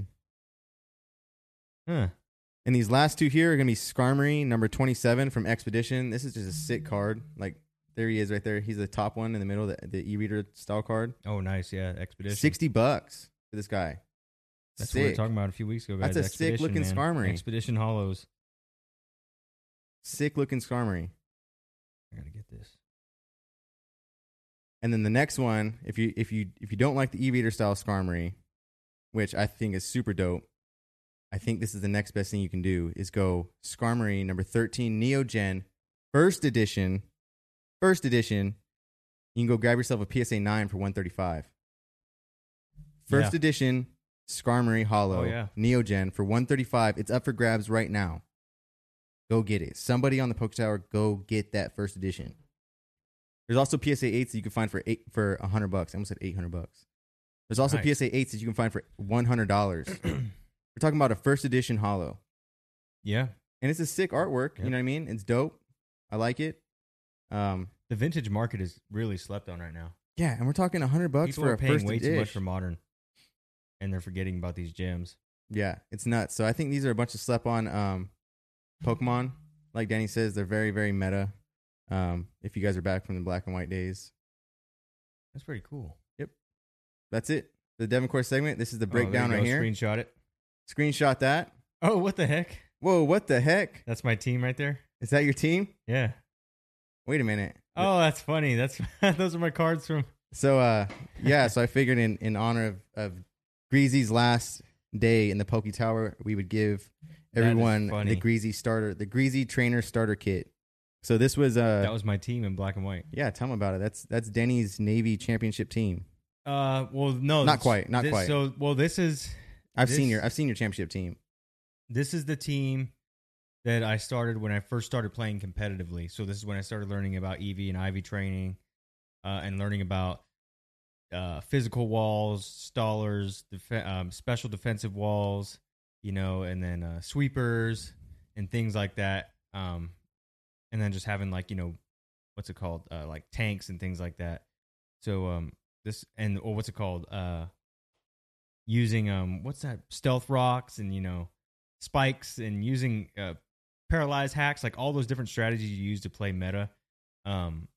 Huh. And these last two here are going to be Skarmory, number twenty-seven from Expedition. This is just a sick card. Like, there he is right there. He's the top one in the middle, the, the e-reader style card. Oh, nice. Yeah, Expedition. sixty bucks for this guy. That's sick. What we were talking about a few weeks ago, guys. That's a sick-looking Skarmory. Expedition Hollows. Sick-looking Skarmory. I got to get this. And then the next one, if you if you, if you don't like the e-reader style Skarmory, which I think is super dope, I think this is the next best thing you can do is go Skarmory number thirteen Neogen first edition. First edition. You can go grab yourself a P S A nine for one thirty-five. First yeah. edition Skarmory Hollow oh, yeah. Neogen for one thirty-five. It's up for grabs right now. Go get it. Somebody on the PokeTower, go get that first edition. There's also P S A eights that you can find for eight for one hundred bucks. I almost said eight hundred bucks. There's also nice. P S A eights that you can find for one hundred dollars. We're talking about a first edition holo. Yeah. And it's a sick artwork. Yep. You know what I mean? It's dope. I like it. Um, the vintage market is really slept on right now. Yeah. And we're talking one hundred bucks People for a first edition. People are paying way too much for modern. And they're forgetting about these gems. Yeah. It's nuts. So I think these are a bunch of slept on um, Pokemon. Like Danny says, they're very, very meta. Um, if you guys are back from the black and white days. That's pretty cool. Yep. That's it. The Devoncore segment. This is the breakdown oh, right here. Screenshot it. Screenshot that. Oh, what the heck? Whoa, what the heck? That's my team right there. Is that your team? Yeah. Wait a minute. Oh, that's funny. That's those are my cards from. So, uh, yeah. So I figured in, in honor of, of Greasy's last day in the Poke Tower, we would give everyone the Greasy starter, the Greasy Trainer starter kit. So this was uh that was my team in black and white. Yeah, tell them about it. That's that's Denny's Navy Championship team. Uh, well, no, not this, quite, not this, quite. So, well, this is. I've this, seen your I've seen your championship team. This is the team that I started when I first started playing competitively. So this is when I started learning about E V and I V training uh, and learning about uh, physical walls, stallers, def- um, special defensive walls, you know, and then uh, sweepers and things like that. Um, and then just having like, you know, what's it called? Uh, like tanks and things like that. So um, this and or what's it called? Uh, using um, what's that? Stealth rocks and you know spikes and using uh, paralyzed hacks, like all those different strategies you use to play meta. Um,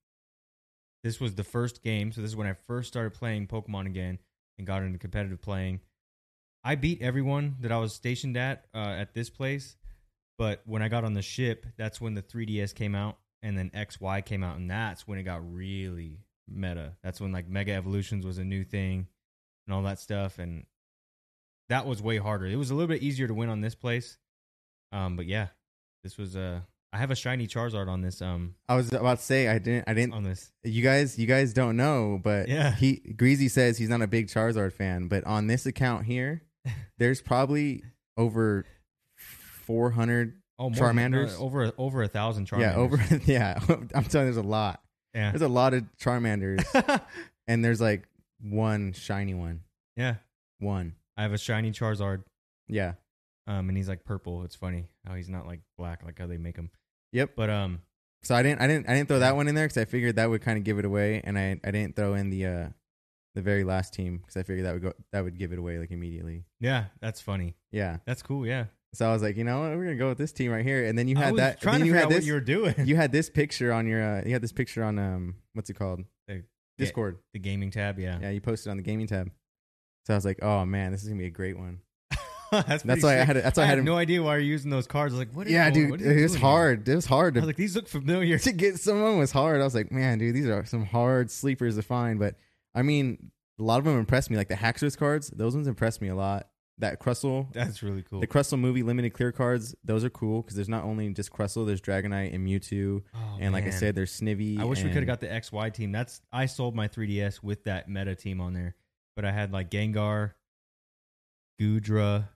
this was the first game, so this is when I first started playing Pokemon again and got into competitive playing. I beat everyone that I was stationed at uh, at this place, but when I got on the ship, that's when the three D S came out, and then X Y came out, and that's when it got really meta. That's when like Mega Evolutions was a new thing and all that stuff, and that was way harder. It was a little bit easier to win on this place, um, but yeah, this was a. Uh, I have a shiny Charizard on this. Um, I was about to say I didn't. I didn't on this. You guys, you guys don't know, but yeah, he Greasy says he's not a big Charizard fan, but on this account here. There's probably over four hundred oh, Charmanders. Than, uh, over over a thousand Charmanders. Yeah, over yeah. I'm telling you, there's a lot. Yeah. There's a lot of Charmanders, and there's like one shiny one. Yeah, one. I have a shiny Charizard. Yeah, um, and he's like purple. It's funny how he's not like black, like how they make him. Yep. But um, so I didn't, I didn't, I didn't throw that one in there because I figured that would kind of give it away, and I, I didn't throw in the uh. The very last team, because I figured that would go, that would give it away like immediately. Yeah, that's funny. Yeah, that's cool. Yeah. So I was like, you know what, we're gonna go with this team right here. And then you had I was that. Trying to figure out what you were doing. You had this picture on your. Uh, you had this picture on um. What's it called? The, Discord. The gaming tab. Yeah. Yeah, you posted on the gaming tab. So I was like, oh man, this is gonna be a great one. that's that's why sick. I had. A, that's why I, I had, had no idea why you're using those cards. I was like, what? Is yeah, going, dude, what it was hard. Here? It was hard. To, I was like, these look familiar. To get someone was hard. I was like, man, dude, these are some hard sleepers to find, but. I mean, a lot of them impressed me. Like the Haxorus cards, those ones impressed me a lot. That Crustle. That's really cool. The Crustle movie limited clear cards, those are cool because there's not only just Crustle, there's Dragonite and Mewtwo. Oh, and man. Like I said, there's Snivy. I wish we could have got the X Y team. That's I sold my three D S with that meta team on there. But I had like Gengar, Goodra.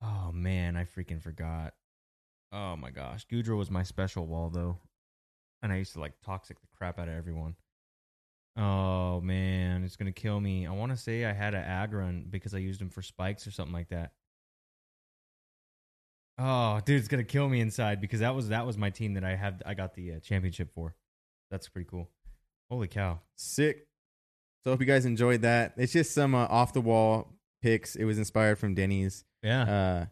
Oh, man, I freaking forgot. Oh, my gosh. Goodra was my special wall, though. And I used to like toxic the crap out of everyone. Oh, man, it's going to kill me. I want to say I had an Aggron because I used him for spikes or something like that. Oh, dude, it's going to kill me inside because that was that was my team that I had. I got the uh, championship for. That's pretty cool. Holy cow. Sick. So I hope you guys enjoyed that. It's just some uh, off-the-wall picks. It was inspired from Denny's yeah. uh,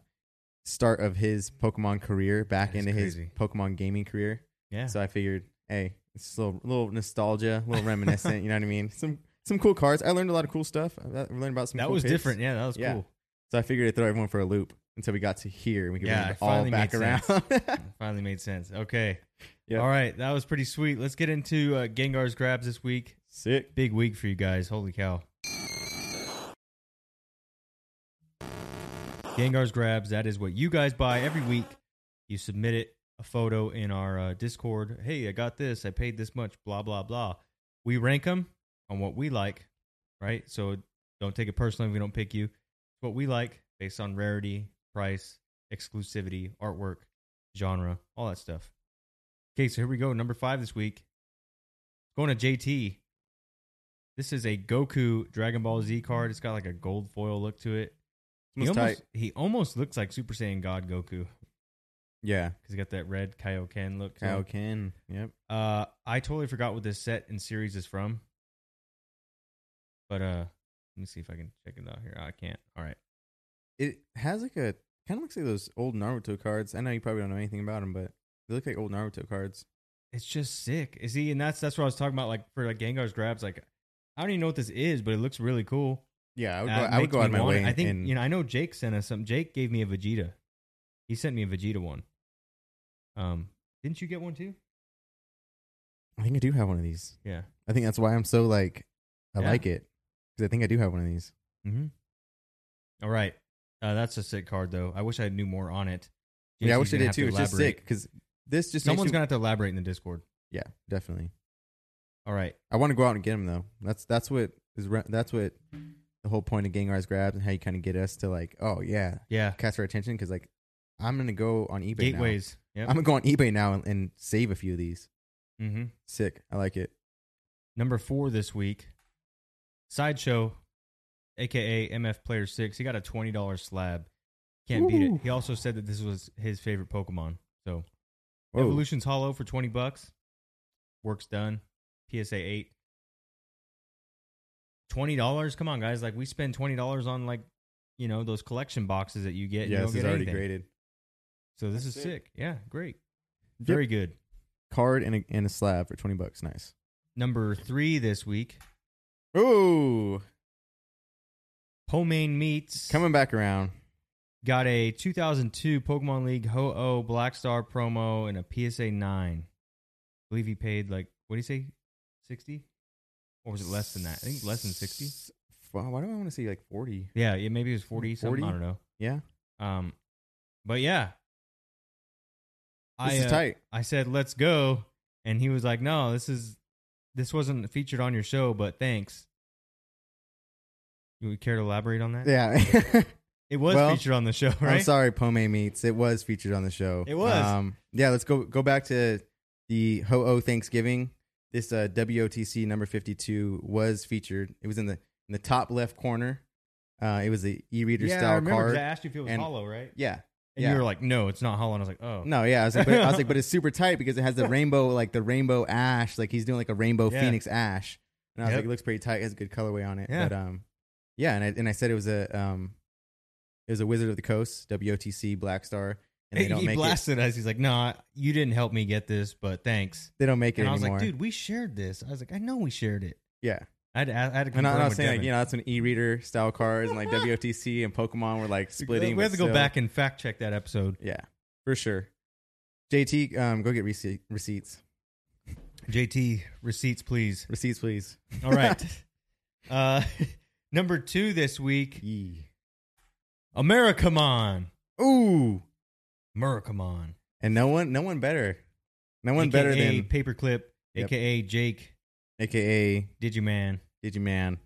start of his Pokemon career back into crazy. His Pokemon gaming career. Yeah. So I figured, hey. It's a little, little nostalgia, a little reminiscent. You know what I mean? Some some cool cards. I learned a lot of cool stuff. I learned about some. That cool was picks. Different. Yeah, that was yeah. cool. So I figured I'd throw everyone for a loop until we got to here. We could yeah, bring it, it all back around. Finally made sense. Okay. Yep. All right. That was pretty sweet. Let's get into uh, Gengar's grabs this week. Sick. Big week for you guys. Holy cow. Gengar's grabs. That is what you guys buy every week. You submit it. A photo in our uh, Discord. Hey, I got this. I paid this much. Blah, blah, blah. We rank them on what we like, right? So don't take it personally if we don't pick you. What we like based on rarity, price, exclusivity, artwork, genre, all that stuff. Okay, so here we go. Number five this week. Going to J T. This is a Goku Dragon Ball Z card. It's got like a gold foil look to it. He almost, he almost looks like Super Saiyan God Goku. Yeah. Because he got that red Kaioken look. Kaioken, yep. Uh, I totally forgot what this set and series is from. But uh, let me see if I can check it out here. Oh, I can't. All right. It has like a, kind of looks like those old Naruto cards. I know you probably don't know anything about them, but they look like old Naruto cards. It's just sick. Is he, and that's that's what I was talking about, like for like Gengar's grabs. Like, I don't even know what this is, but it looks really cool. Yeah, I would go, I would go out of my way. And, I think, and, you know, I know Jake sent us some. Jake gave me a Vegeta. He sent me a Vegeta one. Um, didn't you get one too? I think I do have one of these. Yeah, I think that's why I'm so like, I yeah. like it because I think I do have one of these. Mm-hmm. All right, uh, that's a sick card though. I wish I knew more on it. J C's yeah, I wish I did too. To it's just sick because this just someone's makes you... gonna have to elaborate in the Discord. Yeah, definitely. All right, I want to go out and get him though. That's that's what is re- that's what the whole point of Gengar's grabs and how you kind of get us to like, oh yeah, yeah, catch our attention because like I'm gonna go on eBay gateways. Now. Yep. I'm going to go on eBay now and, and save a few of these. Mm-hmm. Sick. I like it. Number four this week, Sideshow, a k a. M F Player six. He got a twenty dollars slab. Can't Ooh. Beat it. He also said that this was his favorite Pokemon. So Whoa. Evolution's Hollow for twenty bucks. Work's done. P S A eight. twenty dollars? Come on, guys. Like, we spend twenty dollars on, like, you know, those collection boxes that you get. Yeah, this is already graded. So this is sick. Yeah, great. Very good. Card and a, and a slab for twenty bucks. Nice. Number three this week. Ooh. Homemade Meats. Coming back around. Got a two thousand two Pokemon League Ho-Oh Black Star promo and a P S A nine. I believe he paid, like, what do you say? sixty? Or was it less than that? I think less than sixty. Wow, why do I want to say, like, forty? Yeah, yeah, maybe it was forty, forty? Something. I don't know. Yeah. Um, But, yeah. This I, is uh, tight. I said, let's go. And he was like, no, this is this wasn't featured on your show, but thanks. You would care to elaborate on that? Yeah. It was well, featured on the show, right? I'm sorry, Pomei Meats. It was featured on the show. It was. Um, yeah, let's go go back to the Ho-Oh Thanksgiving. This uh, W O T C number fifty-two was featured. It was in the in the top left corner. Uh, it was the e-reader yeah, style I remember, card. I asked you if it was and, hollow, right? Yeah. And yeah. you were like, no, it's not hollow. And I was like, oh. No, yeah. I was like, but, I was like, but it's super tight because it has the rainbow, like the rainbow ash. Like he's doing like a rainbow yeah. phoenix ash. And I was yep. like, it looks pretty tight. It has a good colorway on it. Yeah. But um, yeah, and I and I said it was a um. It was a Wizard of the Coast, W O T C, Black Star. And they don't he make blasted it. us. He's like, nah, you didn't help me get this, but thanks. They don't make it and anymore. I was like, dude, we shared this. I was like, I know we shared it. Yeah. I had, I had to confirm and I was saying, like, you know, that's an e-reader style cards and like W O T C and Pokemon were like splitting. We have to go still. back and fact check that episode. Yeah, for sure. J T, um, go get rece- receipts. J T, receipts, please. Receipts, please. All right. uh, number two this week. Yeah. Americamon. Ooh. Americamon. And no one no one better. No one A K A better than Paperclip, yep. A K A Jake. A K A Digiman. Digiman.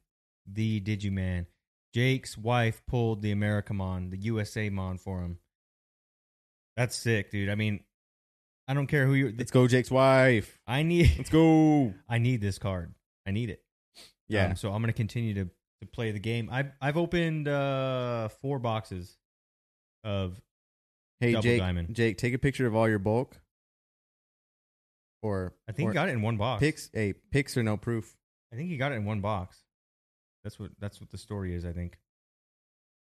The Digiman. Jake's wife pulled the Americamon, the U S A Mon for him. That's sick, dude. I mean, I don't care who you're. Th- Let's go, Jake's wife. I need Let's go. I need this card. I need it. Yeah. Um, so I'm gonna continue to To play the game. I've I've opened uh, four boxes of hey, double Jake, diamond. Jake, take a picture of all your bulk. Or I think or he got it in one box. Picks a hey, picks or no proof. I think he got it in one box. That's what that's what the story is, I think.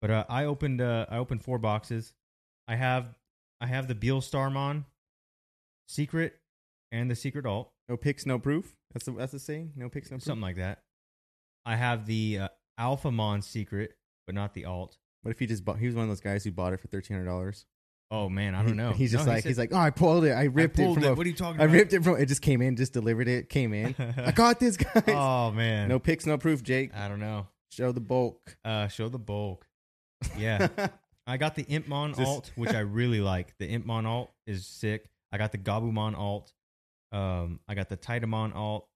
But uh, I opened uh, I opened four boxes. I have I have the Beal Starmon, secret, and the secret alt. No picks, no proof. That's the that's the saying. No picks, no proof. Something like that. I have the uh, Alphamon secret, but not the alt. What if he just bought? He was one of those guys who bought it for thirteen hundred dollars. Oh man, I don't know. He, he's just no, like he said, he's like, oh, I pulled it. I ripped I it. From it. A, what are you talking? I about? ripped it from. It just came in. Just delivered it. Came in. I got this, guys. Oh man, no pics, no proof, Jake. I don't know. Show the bulk. Uh, show the bulk. Yeah, I got the Impmon just... alt, which I really like. The Impmon alt is sick. I got the Gabumon alt. Um, I got the Titamon alt.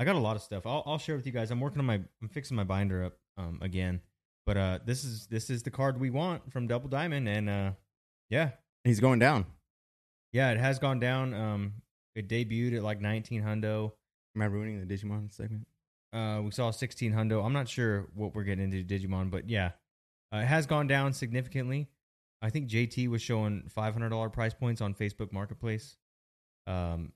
I got a lot of stuff. I'll I'll share with you guys. I'm working on my I'm fixing my binder up um again. But uh this is this is the card we want from Double Diamond and uh yeah. He's going down. Yeah, it has gone down. Um it debuted at like nineteen hundo. Am I ruining the Digimon segment? Uh we saw sixteen hundo. I'm not sure what we're getting into Digimon, but yeah. Uh, it has gone down significantly. I think J T was showing five hundred dollars price points on Facebook Marketplace. Um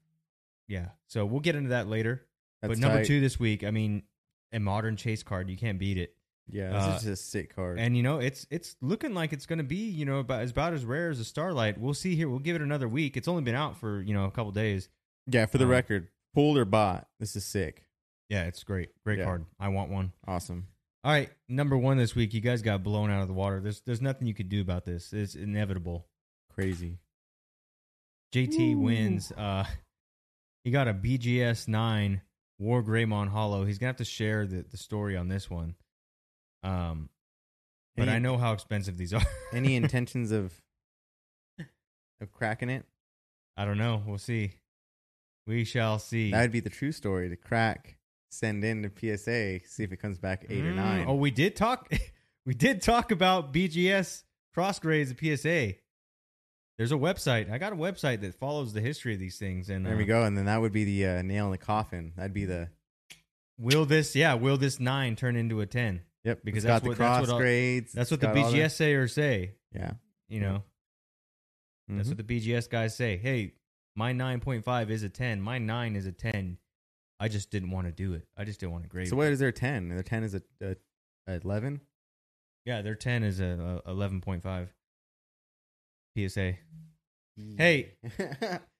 yeah. So we'll get into that later. That's but number tight. two this week, I mean, a modern chase card, you can't beat it. Yeah, this uh, is a sick card. And, you know, it's it's looking like it's going to be, you know, about, about as rare as a Starlight. We'll see here. We'll give it another week. It's only been out for, you know, a couple days. Yeah, for the um, record, pulled or bought, this is sick. Yeah, it's great. Great yeah. card. I want one. Awesome. All right, number one this week, you guys got blown out of the water. There's, there's nothing you could do about this. It's inevitable. Crazy. J T Ooh. wins. Uh, he got a B G S nine. War Greymon Hollow. He's gonna have to share the, the story on this one. Um but any, I know how expensive these are. Any intentions of of cracking it? I don't know. We'll see. We shall see. That'd be the true story to crack, send in to P S A, see if it comes back eight mm. or nine. Oh, we did talk we did talk about B G S cross grades of P S A. There's a website. I got a website that follows the history of these things. And there uh, we go. And then that would be the uh, nail in the coffin. That'd be the will this, yeah, will this nine turn into a ten? Yep, because that's what, that's what grades. That's what the B G S sayers say. Yeah, you know, mm-hmm. that's what the B G S guys say. Hey, My nine point five is a ten. My nine is a ten. I just didn't want to do it. I just didn't want to grade. So what is their ten? Their ten is a, a, a eleven? Yeah, their ten is a, a eleven point five P S A. Yeah. Hey,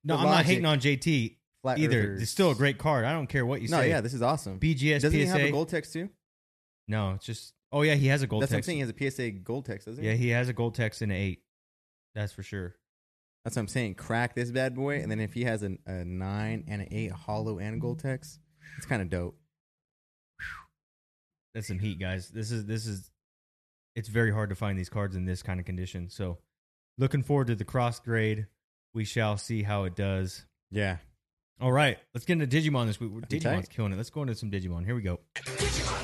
no, I'm not hating on J T Flat either. Earthers. It's still a great card. I don't care what you no, say. No, yeah, this is awesome. B G S Doesn't P S A. He have a gold text too? No, it's just... Oh, yeah, he has a gold That's text. That's what I'm saying. He has a P S A gold text, doesn't he? Yeah, he has a gold text and an eight. That's for sure. That's what I'm saying. Crack this bad boy. And then if he has an, a nine and an eight hollow and gold text, it's kind of dope. That's some heat, guys. This is, this is, it's very hard to find these cards in this kind of condition. So looking forward to the cross grade. We shall see how it does. Yeah. All right. Let's get into Digimon this week. Digimon's tight. Killing it. Let's go into some Digimon. Here we go. Digimon.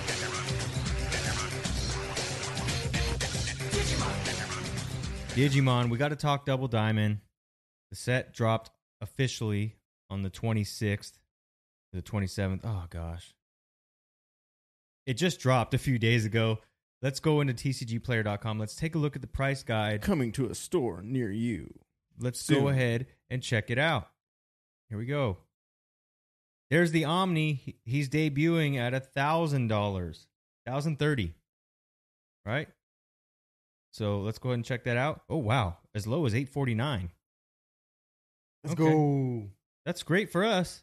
Digimon, we got to talk Double Diamond. The set dropped officially on the twenty-sixth to the twenty-seventh. Oh, gosh. It just dropped a few days ago. Let's go into T C G player dot com. Let's take a look at the price guide. Coming to a store near you. Let's soon. Go ahead and check it out. Here we go. There's the Omni. He's debuting at one thousand dollars. one thousand thirty dollars. Right? So let's go ahead and check that out. Oh, wow. As low as eight forty-nine. Let's okay. go. That's great for us.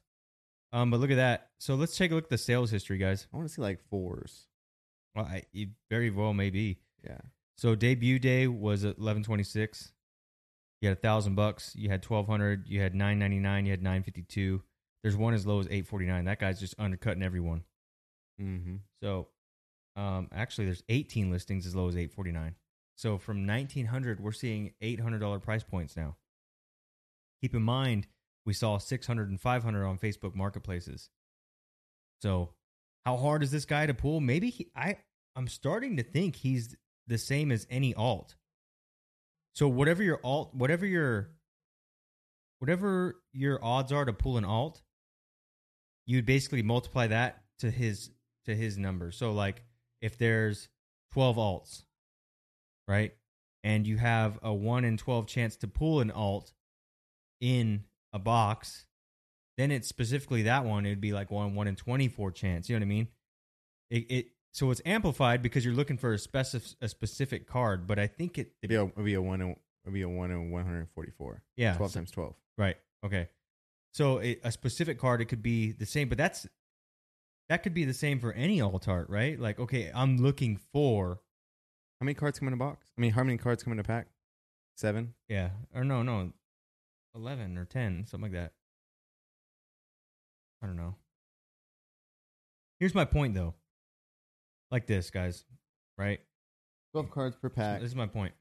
Um, but look at that. So let's take a look at the sales history, guys. I want to see like fours. Well, I, it very well may be. Yeah. So debut day was eleven twenty-six. You had a thousand bucks. You had twelve hundred. You had nine ninety-nine. You had nine fifty-two. There's one as low as eight forty-nine. That guy's just undercutting everyone. Mm-hmm. So um, actually, there's eighteen listings as low as eight forty-nine. So from nineteen hundred, we're seeing eight hundred dollars price points now. Keep in mind, we saw six hundred and five hundred on Facebook marketplaces. So how hard is this guy to pull? Maybe he, I, I'm starting to think he's the same as any alt. So whatever your alt, whatever your, whatever your odds are to pull an alt, you'd basically multiply that to his, to his number. So like if there's twelve alts, right? And you have a one in twelve chance to pull an alt in a box, then it's specifically that one. It would be like one in twenty-four chance. You know what I mean? It, it So it's amplified because you're looking for a specific, a specific card, but I think it... It would be a one in one forty-four. Yeah. twelve so, times twelve. Right. Okay. So it, a specific card, it could be the same, but that's that could be the same for any alt art, right? Like, okay, I'm looking for... How many cards come in a box? I mean, how many cards come in a pack? Seven? Yeah. Or no, no. Eleven or ten, something like that. I don't know. Here's my point, though. Like this, guys. Right? twelve cards per pack. So this is my point.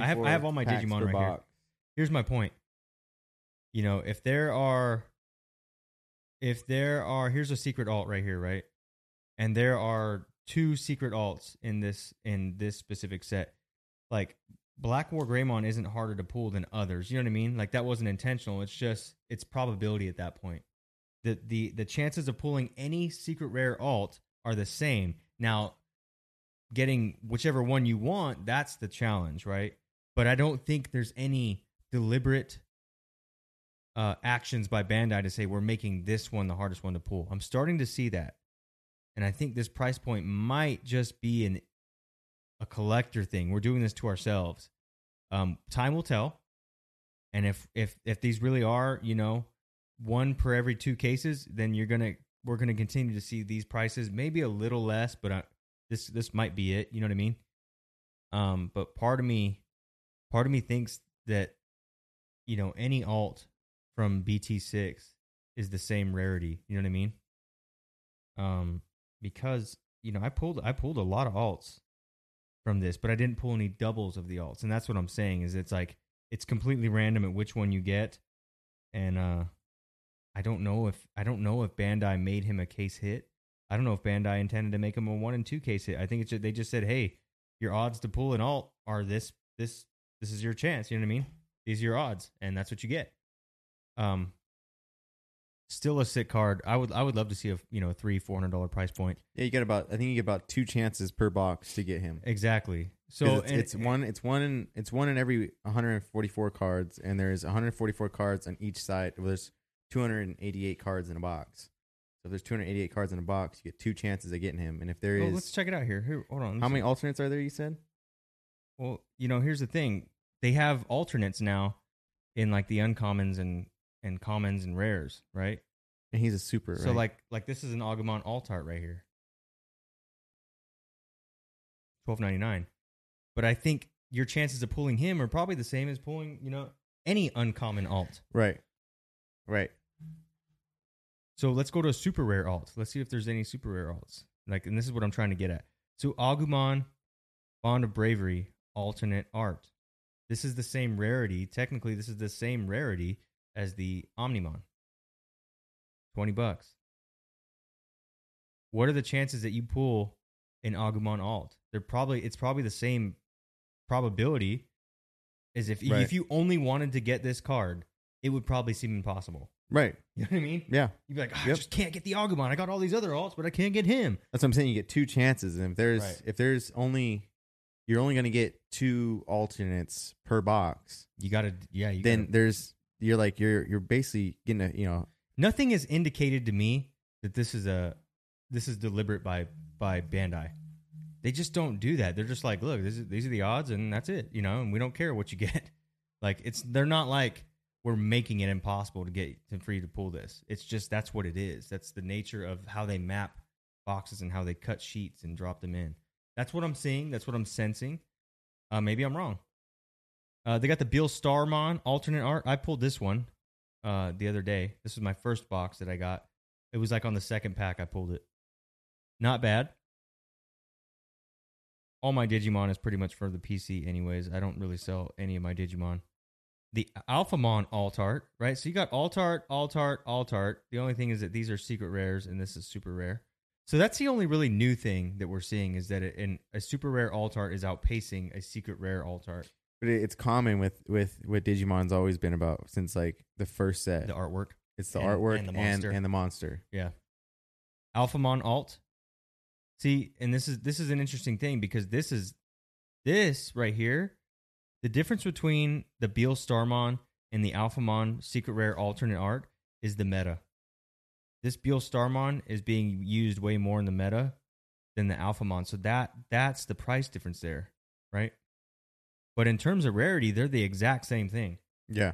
I have I have all my Digimon right box. Here. Here's my point. You know, if there are... If there are... Here's a secret alt right here, right? And there are... two secret alts in this in this specific set. Like Black War Greymon isn't harder to pull than others. You know what I mean? Like that wasn't intentional. It's just it's probability at that point. The the the chances of pulling any secret rare alt are the same. Now, getting whichever one you want, that's the challenge, right? But I don't think there's any deliberate uh, actions by Bandai to say we're making this one the hardest one to pull. I'm starting to see that. And I think this price point might just be an a collector thing. We're doing this to ourselves. Um, time will tell. And if if if these really are, you know, one per every two cases, then you're gonna we're gonna continue to see these prices, maybe a little less, but I, this this might be it. You know what I mean? Um, but part of me, part of me thinks that, you know, any alt from B T six is the same rarity. You know what I mean? Um. Because, you know, I pulled I pulled a lot of alts from this, but I didn't pull any doubles of the alts. And that's what I'm saying is it's like, it's completely random at which one you get. And uh, I don't know if, I don't know if Bandai made him a case hit. I don't know if Bandai intended to make him a one and two case hit. I think it's just, they just said, hey, your odds to pull an alt are this, this, this is your chance. You know what I mean? These are your odds. And that's what you get. Um. Still a sick card. I would I would love to see a you know three four hundred dollar price point. Yeah, you get about I think you get about two chances per box to get him. Exactly. So it's, and, it's one it's one in it's one in every one hundred forty-four cards, and there's one hundred forty-four cards on each side. Well, there's two hundred eighty-eight cards in a box. So if there's two hundred eighty-eight cards in a box, you get two chances at getting him. And if there well, is, let's check it out here. Here, hold on. How many see. alternates are there? You said. Well, you know, here's the thing. They have alternates now in like the uncommons and. and commons and rares, right? And he's a super, so right? like like this is an Agumon Altart right here, twelve ninety-nine. But I think your chances of pulling him are probably the same as pulling, you know, any uncommon alt. Right. Right. So let's go to a super rare alt. Let's see if there's any super rare alts. Like, and this is what I'm trying to get at. So Agumon, Bond of Bravery, alternate art. This is the same rarity. Technically, this is the same rarity as the Omnimon. twenty bucks. What are the chances that you pull an Agumon alt? They're probably it's probably the same probability as if right. if you only wanted to get this card, it would probably seem impossible. Right. You know what I mean? Yeah. You'd be like, oh, yep. I just can't get the Agumon. I got all these other alts, but I can't get him. That's what I'm saying. You get two chances, and if there's right. if there's only you're only going to get two alternates per box. You got to yeah, you Then gotta, there's You're like you're you're basically getting a you know nothing is indicated to me that this is a this is deliberate by by Bandai. They just don't do that. They're just like, look, this is, these are the odds, and that's it, you know, and we don't care what you get. Like it's they're not like we're making it impossible to get to, for you to pull this. It's just that's what it is. That's the nature of how they map boxes and how they cut sheets and drop them in. That's what I'm seeing. That's what I'm sensing. Uh, maybe I'm wrong. Uh, they got the Beal Starmon alternate art. I pulled this one uh, the other day. This was my first box that I got. It was like on the second pack I pulled it. Not bad. All my Digimon is pretty much for the P C anyways. I don't really sell any of my Digimon. The Alphamon Altart, right? So you got Altart, Altart, Altart. The only thing is that these are secret rares and this is super rare. So that's the only really new thing that we're seeing is that it, in, a super rare Altart is outpacing a secret rare Altart. But it's common with, with what Digimon's always been about since like the first set. The artwork. It's the and, artwork and the, monster. And, and the monster. Yeah. Alphamon alt. See, and this is this is an interesting thing because this is this right here. The difference between the Beal Starmon and the Alphamon secret rare alternate art is the meta. This Beal Starmon is being used way more in the meta than the Alphamon. So that that's the price difference there, right? But in terms of rarity, they're the exact same thing. Yeah.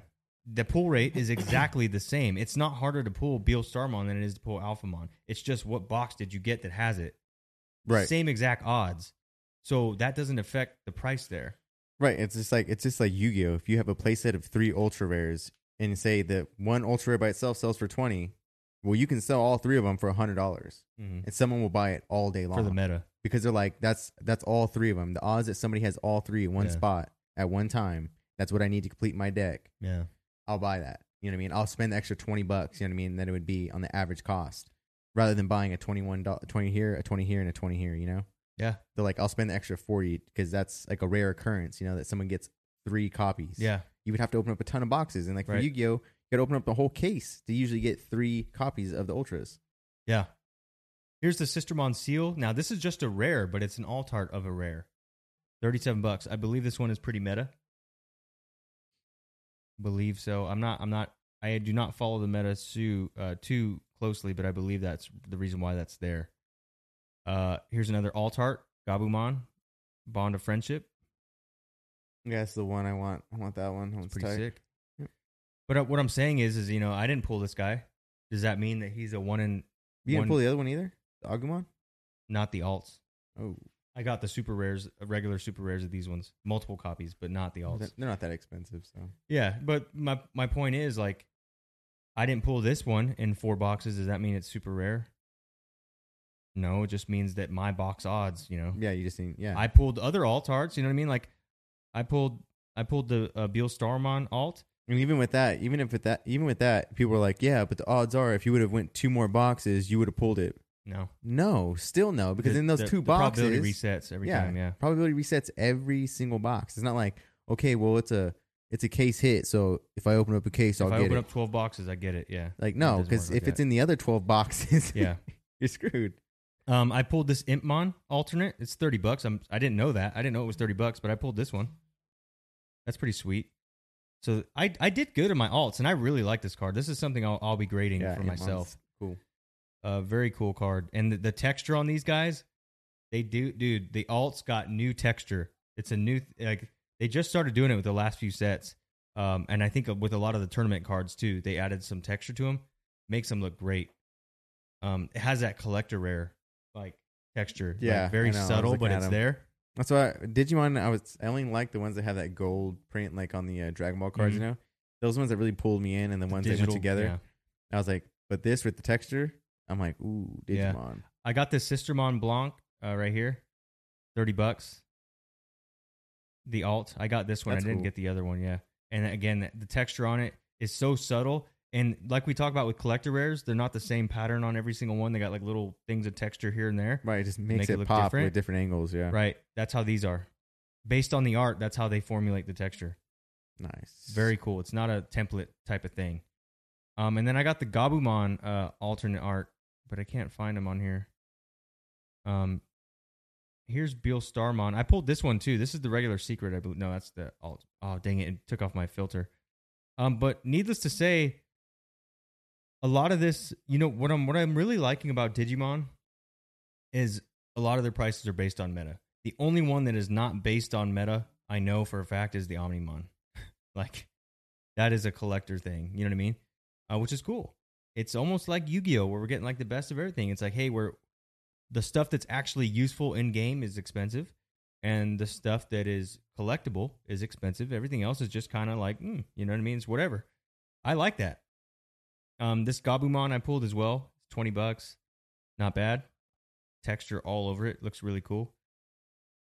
The pull rate is exactly the same. It's not harder to pull Beal Starmon than it is to pull Alphamon. It's just what box did you get that has it? Right. Same exact odds. So that doesn't affect the price there. Right. It's just like it's just like Yu-Gi-Oh! If you have a playset of three ultra rares and say that one ultra rare by itself sells for twenty, well, you can sell all three of them for one hundred dollars. Mm-hmm. And someone will buy it all day long. For the meta. Because they're like, that's that's all three of them. The odds that somebody has all three in one yeah. spot at one time, that's what I need to complete my deck. Yeah. I'll buy that. You know what I mean? I'll spend the extra twenty bucks, you know what I mean, that it would be on the average cost rather than buying a twenty-one, twenty here, a twenty here, and a twenty here, you know? Yeah. They're like, I'll spend the extra forty because that's like a rare occurrence, you know, that someone gets three copies. Yeah. You would have to open up a ton of boxes. And like for right. Yu-Gi-Oh, you got to open up the whole case to usually get three copies of the Ultras. Yeah. Here's the Sistermon Seal. Now, this is just a rare, but it's an altart of a rare. thirty-seven bucks. I believe this one is pretty meta. Believe so. I'm not, I'm not, I do not follow the meta su, uh, too closely, but I believe that's the reason why that's there. Uh, here's another altart, Gabumon, Bond of Friendship. Yeah, that's the one I want. I want that one. That one's pretty tight. Sick. Yep. But uh, what I'm saying is, is, you know, I didn't pull this guy. Does that mean that he's a one in? You didn't one, pull the other one either? The Agumon? Not the alts. Oh. I got the super rares, regular super rares of these ones. Multiple copies, but not the alts. They're not that expensive, so. Yeah, but my my point is, like, I didn't pull this one in four boxes. Does that mean it's super rare? No, it just means that my box odds, you know. Yeah, you just think, yeah. I pulled other alt arts, you know what I mean? Like, I pulled I pulled the uh, Beal Starmon alt. And even with that, even if with that, even with that, people were like, "Yeah, but the odds are, if you would have went two more boxes, you would have pulled it." No, no, still no, because the, in those the, two the boxes, probability resets every yeah, time. Yeah, probability resets every single box. It's not like, okay, well, it's a It's a case hit, so if I open up a case, if I'll I get it. If I open up twelve boxes, I get it, yeah. Like, no, because if like it's that. in the other twelve boxes, yeah, you're screwed. Um, I pulled this Impmon alternate. It's thirty bucks. I'm, I didn't know that. I didn't know it was thirty bucks, but I pulled this one. That's pretty sweet. So I I did good in my alts, and I really like this card. This is something I'll, I'll be grading yeah, for Impmon's myself. Cool. Uh, very cool card. And the, the texture on these guys, they do, dude, the alts got new texture. It's a new, like, they just started doing it with the last few sets. Um, and I think with a lot of the tournament cards, too, they added some texture to them. Makes them look great. Um, it has that collector rare, like, texture. Yeah. Like, very subtle, but it's them. there. That's why Digimon, I was I only like the ones that had that gold print, like, on the uh, Dragon Ball cards, mm-hmm. you know? Those ones that really pulled me in and the ones Digital, that went together. Yeah. I was like, but this with the texture, I'm like, ooh, Digimon. Yeah. I got this Sistermon Blanc uh, right here. thirty bucks. The alt. I got this one. That's I didn't cool. get the other one. Yeah. And again, the texture on it is so subtle. And like we talk about with collector rares, they're not the same pattern on every single one. They got like little things of texture here and there. Right. It just makes make it, it pop different. With different angles. Yeah. Right. That's how these are. Based on the art, that's how they formulate the texture. Nice. Very cool. It's not a template type of thing. Um, and then I got the Gabumon uh, alternate art, but I can't find them on here. Um, Here's Beal Starmon. I pulled this one, too. This is the regular secret, I believe. No, that's the alt. Oh, dang it. It took off my filter. Um, but needless to say, a lot of this, you know, what I'm what I'm really liking about Digimon is a lot of their prices are based on meta. The only one that is not based on meta, I know for a fact, is the Omnimon. Like, that is a collector thing. You know what I mean? Uh, which is cool. It's almost like Yu-Gi-Oh! Where we're getting, like, the best of everything. It's like, hey, we're... The stuff that's actually useful in-game is expensive, and the stuff that is collectible is expensive. Everything else is just kind of like, mm, you know what I mean? It's whatever. I like that. Um, this Gabumon I pulled as well. It's twenty bucks. Not bad. Texture all over it. Looks really cool.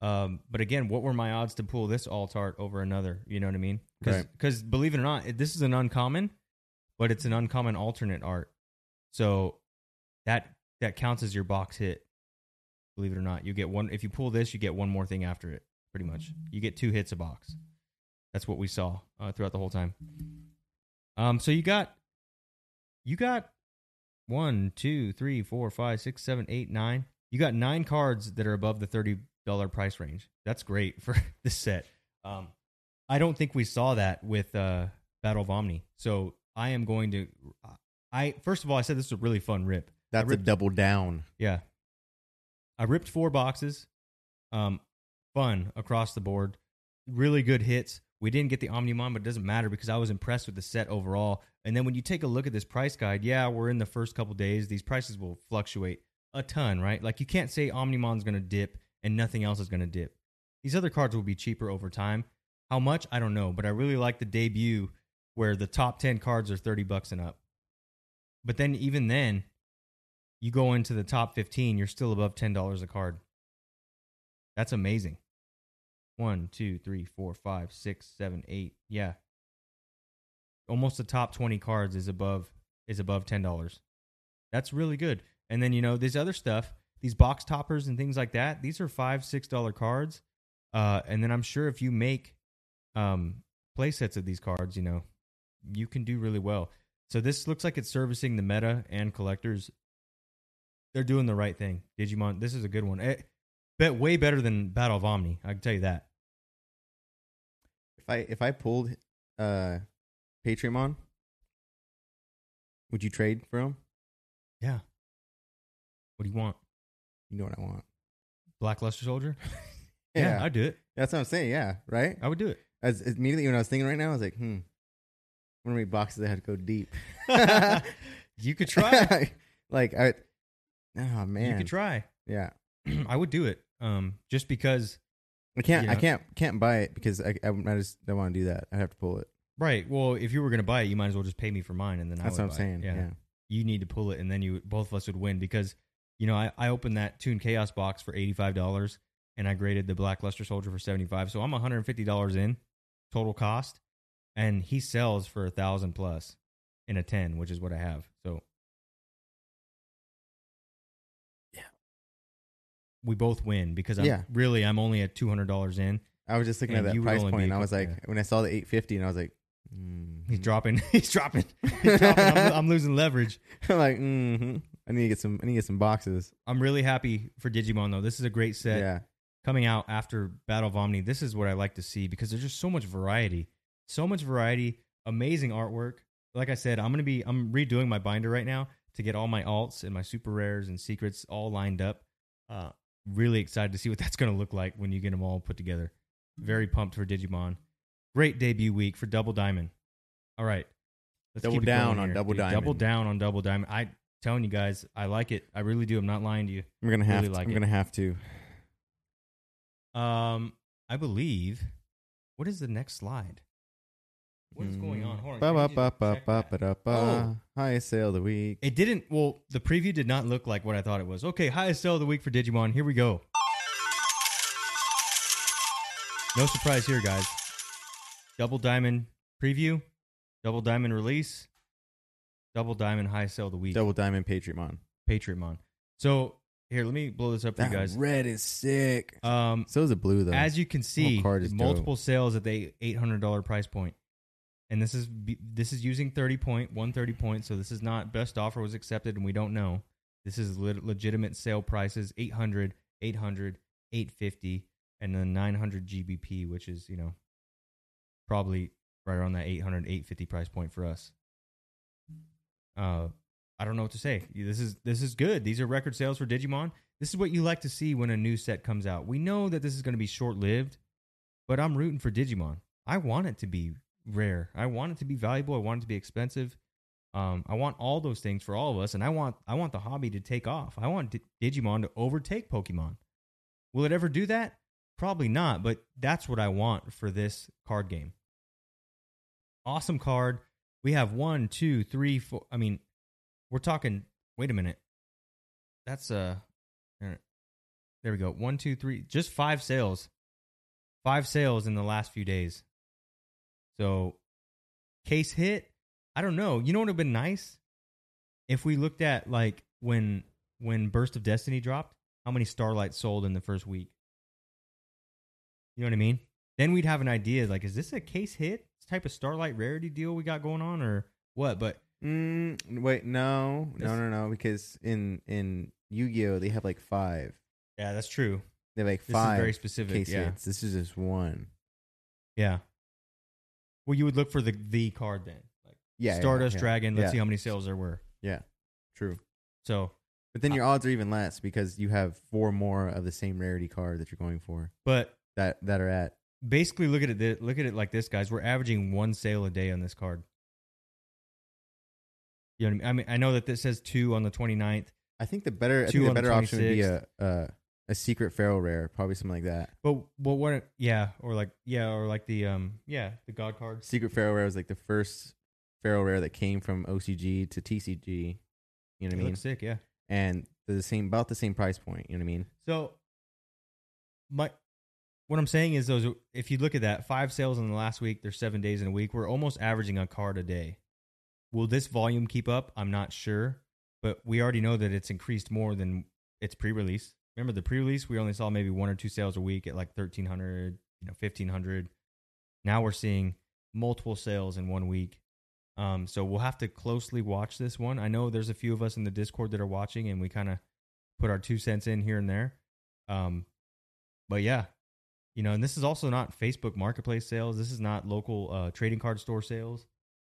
Um, but again, what were my odds to pull this alt art over another? You know what I mean? Because right. believe it or not, this is an uncommon, but it's an uncommon alternate art. So that that counts as your box hit. Believe it or not, you get one. If you pull this, you get one more thing after it, pretty much. You get two hits a box. That's what we saw uh, throughout the whole time. Um, so you got, you got one, two, three, four, five, six, seven, eight, nine. You got nine cards that are above the thirty dollars price range. That's great for this set. Um, I don't think we saw that with uh, Battle of Omni. So I am going to, I first of all, I said this was a really fun rip. That's ripped, a double down. Yeah. I ripped four boxes, um, fun across the board, really good hits. We didn't get the Omnimon, but it doesn't matter because I was impressed with the set overall. And then when you take a look at this price guide, yeah, we're in the first couple days. These prices will fluctuate a ton, right? Like you can't say Omnimon's going to dip and nothing else is going to dip. These other cards will be cheaper over time. How much? I don't know, but I really like the debut where the top ten cards are thirty bucks and up. But then even then, you go into the top fifteen, you're still above ten dollars a card. That's amazing. One, two, three, four, five, six, seven, eight. Yeah. Almost the top twenty cards is above is above ten dollars. That's really good. And then, you know, this other stuff, these box toppers and things like that, these are five, six dollar cards. Uh, and then I'm sure if you make um, play sets of these cards, you know, you can do really well. So this looks like it's servicing the meta and collectors. They're doing the right thing. Digimon, this is a good one. It, bet way better than Battle of Omni. I can tell you that. If I if I pulled uh, Patreon, would you trade for him? Yeah. What do you want? You know what I want. Black Luster Soldier? yeah, yeah, I'd do it. That's what I'm saying. Yeah, right? I would do it. As, as immediately when I was thinking right now, I was like, hmm, one of my boxes I had to go deep. You could try. like, I... Oh man, you could try. Yeah, I would do it. Um, just because I can't, you know, I can't, can't buy it because I, I, I just don't want to do that. I have to pull it. Right. Well, if you were gonna buy it, you might as well just pay me for mine, and then that's I would what buy I'm saying. It. Yeah. yeah, you need to pull it, and then you both of us would win because you know I, I opened that Toon Chaos box for eighty-five dollars, and I graded the Black Luster Soldier for seventy-five. So I'm one hundred fifty dollars in total cost, and he sells for a thousand plus in a ten, which is what I have. So. We both win because I'm yeah. really I'm only at two hundred dollars in. I was just looking and at that price point, and I was like, yeah. when I saw the eight fifty, and I was like, mm-hmm. he's dropping, he's dropping, he's dropping. I'm, I'm losing leverage. I'm like, mm-hmm. I need to get some, I need to get some boxes. I'm really happy for Digimon though. This is a great set yeah. coming out after Battle of Omni. This is what I like to see because there's just so much variety, so much variety, amazing artwork. Like I said, I'm gonna be, I'm redoing my binder right now to get all my alts and my super rares and secrets all lined up. Uh, really excited to see what that's gonna look like when you get them all put together. Very pumped for Digimon. Great debut week for Double Diamond. All right. Let's double down on here. Double Dude, Diamond. Double down on Double Diamond. I'm telling you guys, I like it. I really do. I'm not lying to you. I'm going really like to. I'm going to have to. Um, I believe. What is the next slide? What is mm. going on? Hold on. Ba, ba, ba, ba, ba, da, ba. Oh. Highest sale of the week. It didn't. Well, the preview did not look like what I thought it was. Okay. Highest sale of the week for Digimon. Here we go. No surprise here, guys. Double Diamond preview, Double Diamond release, Double Diamond high sale of the week. Double Diamond Patriotmon. Patriotmon. So here, let me blow this up for that you guys. Red is sick. Um, so is the blue though. As you can see, multiple dope. sales at the eight hundred dollars price point, and this is this is using thirty point, one thirty point. So this is not best offer was accepted, and we don't know. This is le- legitimate sale prices: eight hundred, eight hundred, eight fifty, and then nine hundred G B P, which is you know. Probably right around that eight hundred, eight fifty price point for us. Uh, I don't know what to say. This is this is good. These are record sales for Digimon. This is what you like to see when a new set comes out. We know that this is going to be short-lived, but I'm rooting for Digimon. I want it to be rare. I want it to be valuable. I want it to be expensive. Um, I want all those things for all of us, and I want I want the hobby to take off. I want D- Digimon to overtake Pokemon. Will it ever do that? Probably not, but that's what I want for this card game. Awesome card. We have one, two, three, four. I mean, we're talking. Wait a minute. That's uh, there we go. One, two, three. Just five sales. Five sales in the last few days. So, case hit. I don't know. You know what would have been nice if we looked at like when when Burst of Destiny dropped. How many Starlights sold in the first week? You know what I mean? Then we'd have an idea like, is this a case hit? This type of Starlight rarity deal we got going on or what? But mm, wait, no, no, no, no. Because in, in Yu-Gi-Oh, they have like five. Yeah, that's true. They have like this five. This is very specific. Case yeah. hits. This is just one. Yeah. Well, you would look for the, the card then. Like yeah, Stardust yeah, yeah. Dragon. Let's yeah. see how many sales there were. Yeah, true. So, but then your odds are even less because you have four more of the same rarity card that you're going for. But That that are at basically look at it th- look at it like this, guys. We're averaging one sale a day on this card. You know what I mean? I mean, I know that this says two on the twenty-ninth. I think the better I think the better option would be a, a a secret feral rare, probably something like that. But but what? Yeah, or like yeah, or like the um yeah the god card. Secret feral rare was like the first feral rare that came from O C G to T C G. You know what I mean? Looks sick, yeah. And the same about the same price point. You know what I mean? So my. What I'm saying is those. If you look at that, five sales in the last week, there's seven days in a week. We're almost averaging a card a day. Will this volume keep up? I'm not sure, but we already know that it's increased more than its pre-release. Remember the pre-release? We only saw maybe one or two sales a week at like thirteen hundred, you know, fifteen hundred. Now we're seeing multiple sales in one week. Um, so we'll have to closely watch this one. I know there's a few of us in the Discord that are watching, and we kind of put our two cents in here and there. Um, but yeah. You know, and this is also not Facebook Marketplace sales. This is not local uh, trading card store sales.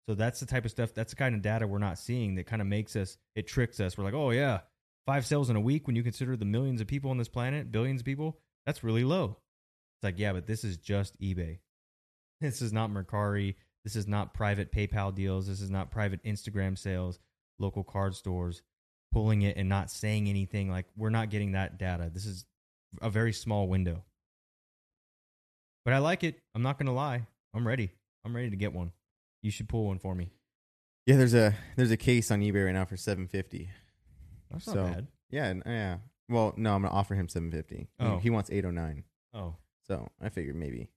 So that's the type of stuff, that's the kind of data we're not seeing that kind of makes us, it tricks us. We're like, oh yeah, five sales in a week when you consider the millions of people on this planet, billions of people, that's really low. It's like, yeah, but this is just eBay. This is not Mercari. This is not private PayPal deals. This is not private Instagram sales, local card stores, pulling it and not saying anything. Like we're not getting that data. This is a very small window. But I like it. I'm not going to lie. I'm ready. I'm ready to get one. You should pull one for me. Yeah, there's a there's a case on eBay right now for seven fifty. That's so, not bad. Yeah, yeah. Well, no, I'm going to offer him seven fifty. Oh. He, he wants eight oh nine. Oh. So, I figured maybe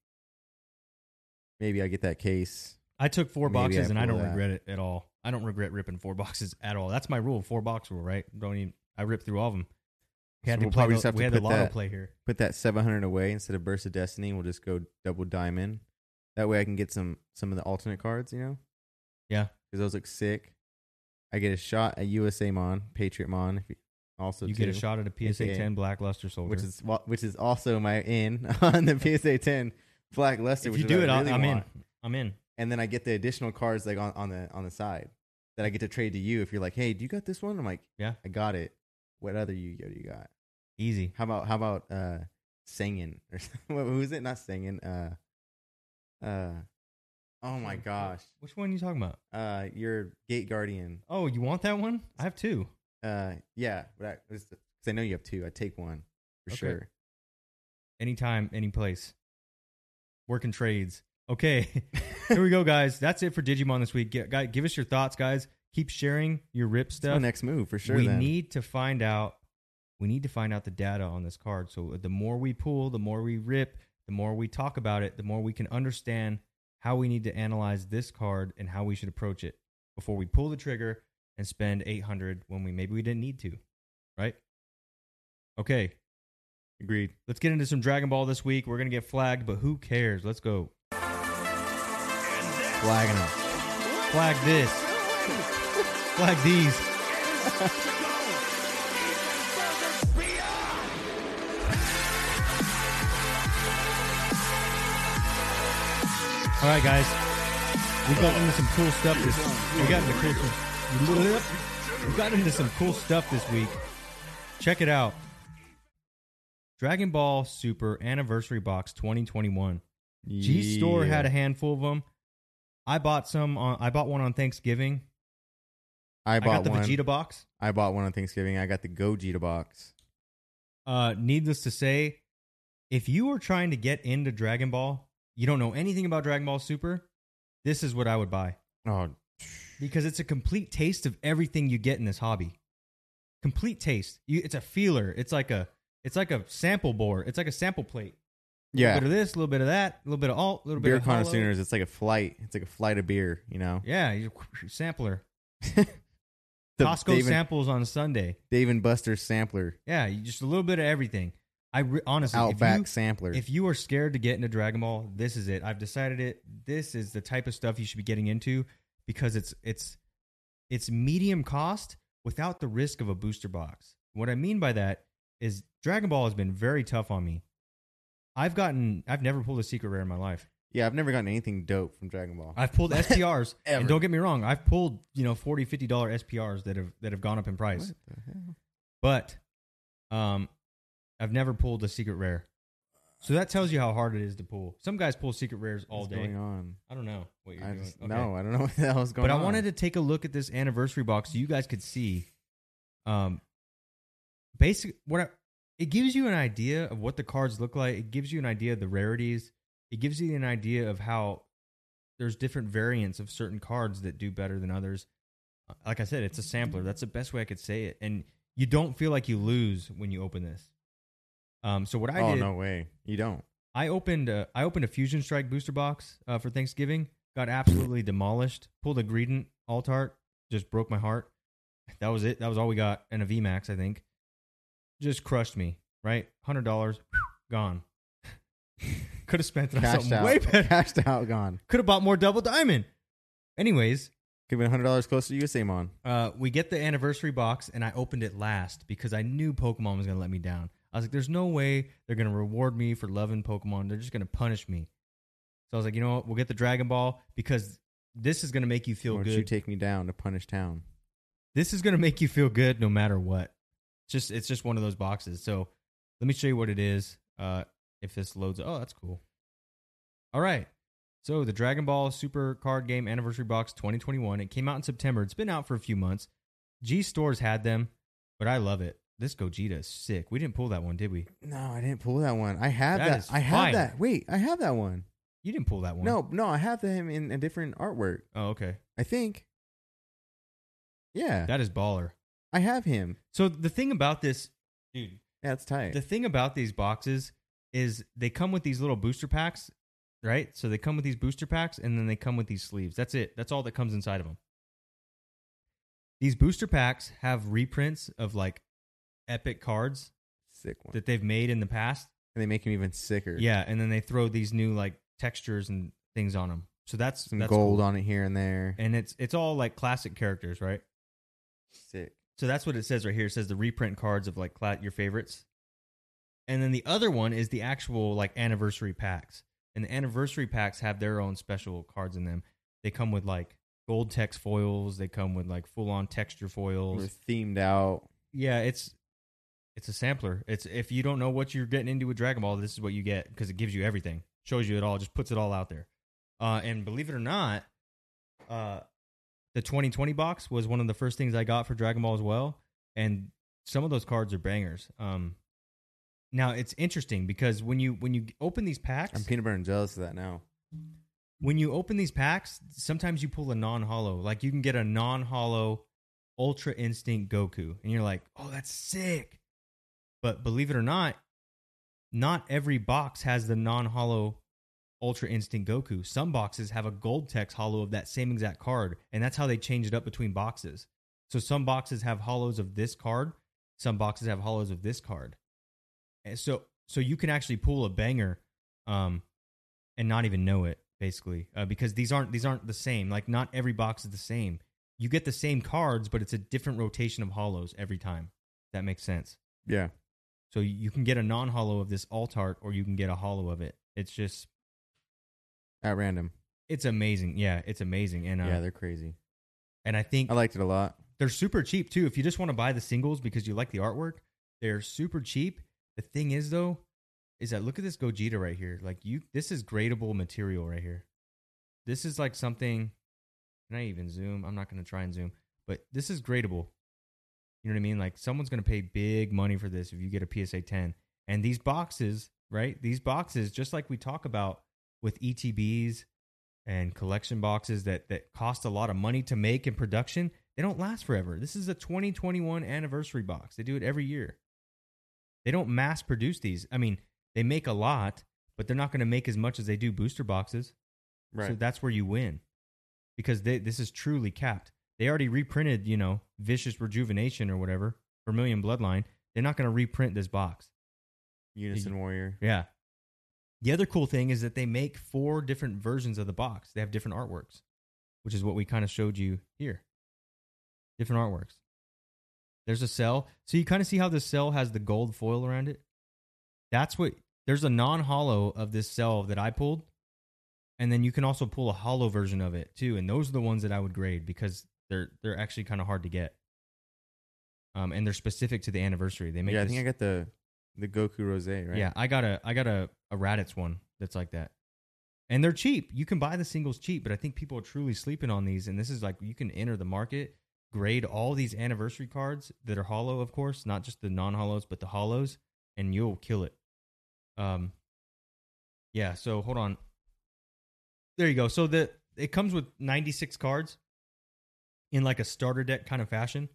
maybe I get that case. I took four maybe boxes I and I don't that. regret it at all. I don't regret ripping four boxes at all. That's my rule, four box rule, right? Don't even I rip through all of them. We had so to we'll play probably the, just have we to had put the lotto that, play here. Put that seven hundred away instead of Burst of Destiny. We'll just go double diamond. That way I can get some some of the alternate cards, you know? Yeah. Because those look sick. I get a shot at U S A Mon, Patriot Mon. If you, also you too. get a shot at a P S A ten Black Luster Soldier. Which is which is also my in on the P S A ten Black Luster. If which you is do it, really I'm want. in. I'm in. And then I get the additional cards like on, on the on the side that I get to trade to you. If you're like, hey, do you got this one? I'm like, yeah, I got it. What other Yu-Gi-Oh do you got? Easy. How about how about uh, Sangin or who is it? Not Sangin. Uh, uh, oh my gosh. Which one are you talking about? Uh, your Gate Guardian. Oh, you want that one? I have two. Uh, yeah, but I, because I know you have two. I take one for okay. sure. Anytime, any place. Working trades. Okay, here we go, guys. That's it for Digimon this week. Get, guys, give us your thoughts, guys. Keep sharing your rip stuff. That's my next move for sure. We then. need to find out. We need to find out the data on this card. So the more we pull, the more we rip, the more we talk about it, the more we can understand how we need to analyze this card and how we should approach it before we pull the trigger and spend eight hundred when we maybe we didn't need to, right? Okay, agreed. Let's get into some Dragon Ball this week. We're gonna get flagged, but who cares? Let's go. Flagging them. Flag this. Flag these. All right, guys. We got into some cool stuff this. We got into cool. Some, we got into some cool stuff this week. Check it out. Dragon Ball Super Anniversary Box twenty twenty-one. Yeah. G Store had a handful of them. I bought some. On, I bought one on Thanksgiving. I bought I got the one. Vegeta box. I bought one on Thanksgiving. I got the Gogeta box. Uh, needless to say, if you are trying to get into Dragon Ball, you don't know anything about Dragon Ball Super, this is what I would buy. Oh, because it's a complete taste of everything you get in this hobby. Complete taste. You, it's a feeler. It's like a. It's like a sample board. It's like a sample plate. Yeah, a little bit of this, a little bit of that, a little bit of alt, a little beer bit of beer connoisseurs. It's like a flight. It's like a flight of beer, you know. Yeah, you're a sampler. the Costco Dave samples and, on Sunday. Dave and Buster's sampler. Yeah, you just a little bit of everything. I re- honestly, Outback if you, sampler. If you are scared to get into Dragon Ball, this is it. I've decided it. This is the type of stuff you should be getting into because it's it's it's medium cost without the risk of a booster box. What I mean by that is Dragon Ball has been very tough on me. I've gotten, I've never pulled a secret rare in my life. Yeah, I've never gotten anything dope from Dragon Ball. I've pulled S P Rs, and don't get me wrong, I've pulled, you know, forty dollars, fifty dollars S P Rs that have that have gone up in price. What the hell? But um, I've never pulled a secret rare. So that tells you how hard it is to pull. Some guys pull secret rares all What's day. What's going on? I don't know what you're I doing. Just, okay. No, I don't know what the hell is going on. But I on. wanted to take a look at this anniversary box so you guys could see. Um, basically, what I... It gives you an idea of what the cards look like. It gives you an idea of the rarities. It gives you an idea of how there's different variants of certain cards that do better than others. Like I said, it's a sampler. That's the best way I could say it. And you don't feel like you lose when you open this. Um, so what I oh, did... Oh, no way. You don't. I opened a, I opened a Fusion Strike booster box uh, for Thanksgiving. Got absolutely demolished. Pulled a Greedent alt art. Just broke my heart. That was it. That was all we got. And a V MAX, I think. Just crushed me, right? one hundred dollars, gone. Could have spent it on something out. way better. Cashed out, gone. Could have bought more Double Diamond. Anyways. Could have been one hundred dollars closer to U S A Mon. Uh, we get the anniversary box, and I opened it last because I knew Pokemon was going to let me down. I was like, there's no way they're going to reward me for loving Pokemon. They're just going to punish me. So I was like, you know what? We'll get the Dragon Ball because this is going to make you feel Why good. Why don't you take me down to Punish Town? This is going to make you feel good no matter what. Just it's just one of those boxes. So let me show you what it is. Uh, if this loads, oh, that's cool. All right. So the Dragon Ball Super Card Game Anniversary Box twenty twenty-one. It came out in September. It's been out for a few months. G Stores had them, but I love it. This Gogeta is sick. We didn't pull that one, did we? No, I didn't pull that one. I have that. that. I have that. Wait, I have that one. You didn't pull that one. No, no, I have him in a different artwork. Oh, okay. I think. Yeah. That is baller. I have him. So the thing about this, dude, that's tight. The thing about these boxes is they come with these little booster packs, right? So they come with these booster packs and then they come with these sleeves. That's it. That's all that comes inside of them. These booster packs have reprints of like epic cards sick one that they've made in the past. And they make them even sicker. Yeah, and then they throw these new like textures and things on them. So that's some that's gold cool. on it here and there. And it's it's all like classic characters, right? Sick. So that's what it says right here. It says the reprint cards of like cla- your favorites. And then the other one is the actual like anniversary packs. And the anniversary packs have their own special cards in them. They come with like gold text foils. They come with like full on texture foils. They're themed out. Yeah, it's. It's a sampler. It's if you don't know what you're getting into with Dragon Ball, this is what you get because it gives you everything, shows you it all, just puts it all out there. Uh, and believe it or not, uh, the twenty twenty box was one of the first things I got for Dragon Ball as well. And some of those cards are bangers. Um, now it's interesting because when you when you open these packs, I'm peanut butter and jealous of that now. When you open these packs, sometimes you pull a non-hollow. Like you can get a non-hollow Ultra Instinct Goku, and you're like, oh, that's sick. But believe it or not, not every box has the non-hollow Ultra Instinct Goku. Some boxes have a gold text hollow of that same exact card, and that's how they change it up between boxes. So some boxes have hollows of this card. Some boxes have hollows of this card. And so so you can actually pull a banger um, and not even know it, basically, uh, because these aren't these aren't the same. Like, not every box is the same. You get the same cards, but it's a different rotation of hollows every time. That makes sense. Yeah. So you can get a non-hollow of this Altart, or you can get a hollow of it. It's just at random. It's amazing. Yeah, it's amazing. And uh, yeah, they're crazy. And I think I liked it a lot. They're super cheap too. If you just want to buy the singles because you like the artwork, they're super cheap. The thing is, though, is that look at this Gogeta right here. Like you, this is gradable material right here. This is like something. Can I even zoom? I'm not going to try and zoom, but this is gradable. You know what I mean? Like someone's going to pay big money for this if you get a P S A ten. And these boxes, right? These boxes, just like we talk about with E T Bs and collection boxes that that cost a lot of money to make in production, they don't last forever. This is a twenty twenty-one anniversary box. They do it every year. They don't mass produce these. I mean, they make a lot, but they're not going to make as much as they do booster boxes. Right. So that's where you win because they, this is truly capped. They already reprinted, you know, Vicious Rejuvenation or whatever, Vermilion Bloodline. They're not going to reprint this box. Unison you, Warrior. Yeah. The other cool thing is that they make four different versions of the box. They have different artworks, which is what we kind of showed you here. Different artworks. There's a Cell. So you kind of see how the Cell has the gold foil around it? That's what... There's a non-hollow of this Cell that I pulled. And then you can also pull a hollow version of it, too. And those are the ones that I would grade because... They're they're actually kind of hard to get, um, and they're specific to the anniversary. They make yeah. I think I got the the Goku Rosé, right? Yeah, I got a I got a, a Raditz one that's like that, and they're cheap. You can buy the singles cheap, but I think people are truly sleeping on these. And this is like you can enter the market, grade all these anniversary cards that are hollow, of course, not just the non-hollows, but the hollows, and you'll kill it. Um, yeah. So hold on. There you go. So the it comes with ninety-six cards. In like a starter deck kind of fashion.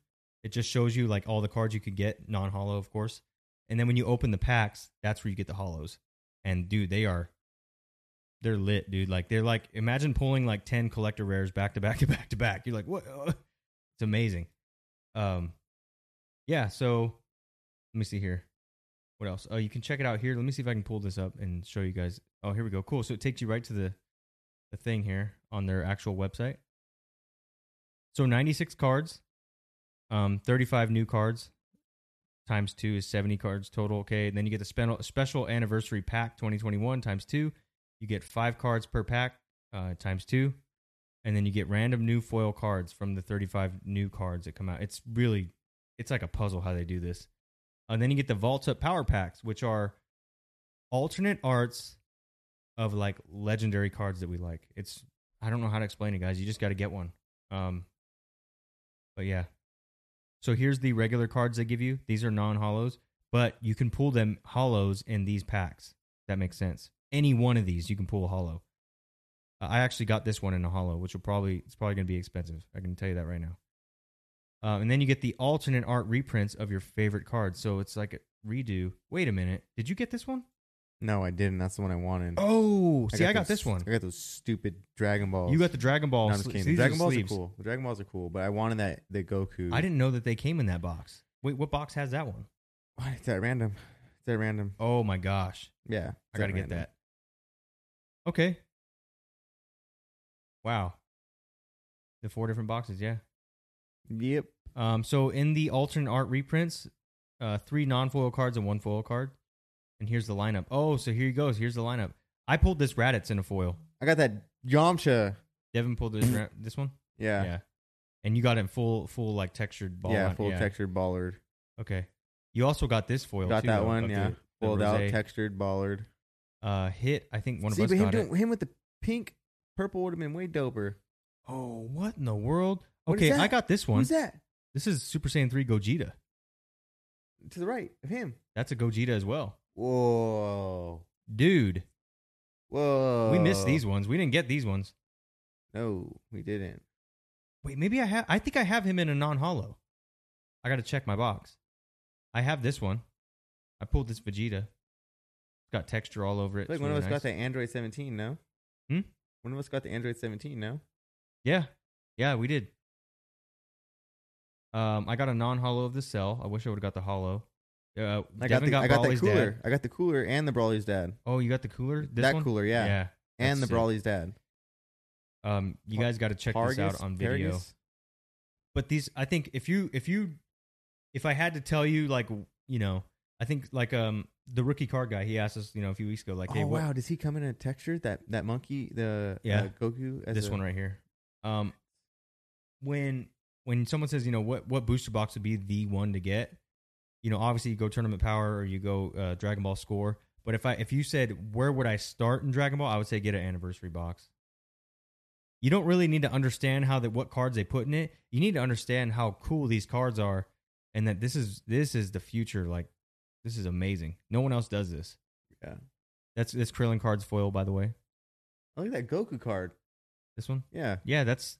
It just shows you like all the cards you could get, non-hollow, of course. And then when you open the packs, that's where you get the hollows. And dude, they are, they're lit, dude. Like they're like, imagine pulling like ten collector rares back to back to back to back. You're like, what? It's amazing. Um, yeah. So let me see here. What else? Oh, you can check it out here. Let me see if I can pull this up and show you guys. Oh, here we go. Cool. So it takes you right to the, the thing here on their actual website. So ninety-six cards, um, thirty-five new cards, times two is seventy cards total. Okay, and then you get the special anniversary pack twenty twenty-one times two. You get five cards per pack uh, times two, and then you get random new foil cards from the thirty-five new cards that come out. It's really, it's like a puzzle how they do this. And then you get the Vault Up Power Packs, which are alternate arts of like legendary cards that we like. It's I don't know how to explain it, guys. You just got to get one. Um. But yeah, so here's the regular cards they give you. These are non-hollows, but you can pull them hollows in these packs. That makes sense. Any one of these, you can pull a hollow. Uh, I actually got this one in a hollow, which will probably it's probably going to be expensive. I can tell you that right now. Uh, and then you get the alternate art reprints of your favorite cards. So it's like a redo. Wait a minute, did you get this one? No, I didn't. That's the one I wanted. Oh, see, I got, I got those, this one. I got those stupid Dragon Balls. You got the Dragon Balls. No, I'm just kidding. The Dragon Balls are cool. The Dragon Balls are cool, but I wanted that the Goku. I didn't know that they came in that box. Wait, what box has that one? Why is that random? Is that random? Oh my gosh. Yeah. I gotta get that. Okay. Wow. The four different boxes, yeah. Yep. Um, so in the alternate art reprints, uh, three non-foil cards and one foil card. And here's the lineup. Oh, so here he goes. Here's the lineup. I pulled this Raditz in a foil. I got that Yamcha. Devin pulled this ra- this one? Yeah. Yeah. And you got it in full, full like textured ball. Yeah, full yeah. textured ballard. Okay. You also got this foil. Got too, that though, one, yeah. The, the Foiled out, textured ballard. Uh, hit, I think one See, of us but got him, it. Doing, him with the pink, purple would have been way doper. Oh, what in the world? Okay, I got this one. Who's that? This is Super Saiyan three Gogeta. To the right of him. That's a Gogeta as well. Whoa. Dude. Whoa. We missed these ones. We didn't get these ones. No, we didn't. Wait, maybe I have... I think I have him in a non-hollow. I got to check my box. I have this one. I pulled this Vegeta. It's got texture all over it. Like one really of us nice. Got the Android seventeen, no? Hmm? One of us got the Android seventeen, no? Yeah. Yeah, we did. Um, I got a non-hollow of the Cell. I wish I would have got the hollow. Uh, I got, the, got, I got the cooler. Dad. I got the cooler and the Brawly's dad. Oh, you got the cooler? This that one? Cooler, yeah. Yeah. And the sick. Brawly's dad. Um, you guys got to check Hargus, this out on video. Hargus. But these, I think, if you, if you, if I had to tell you, like, you know, I think like um the rookie card guy, he asked us, you know, a few weeks ago, like, oh, hey, what? Wow, does he come in a texture that that monkey, the yeah, uh, Goku, as this a, one right here. Um, when when someone says, you know, what what booster box would be the one to get, you know, obviously you go Tournament Power or you go uh, Dragon Ball Score. But if I if you said where would I start in Dragon Ball, I would say get an anniversary box. You don't really need to understand how that what cards they put in it. You need to understand how cool these cards are, and that this is this is the future. Like, this is amazing. No one else does this. Yeah, that's this Krillin card's foil, by the way. I like that Goku card. This one? Yeah, yeah. That's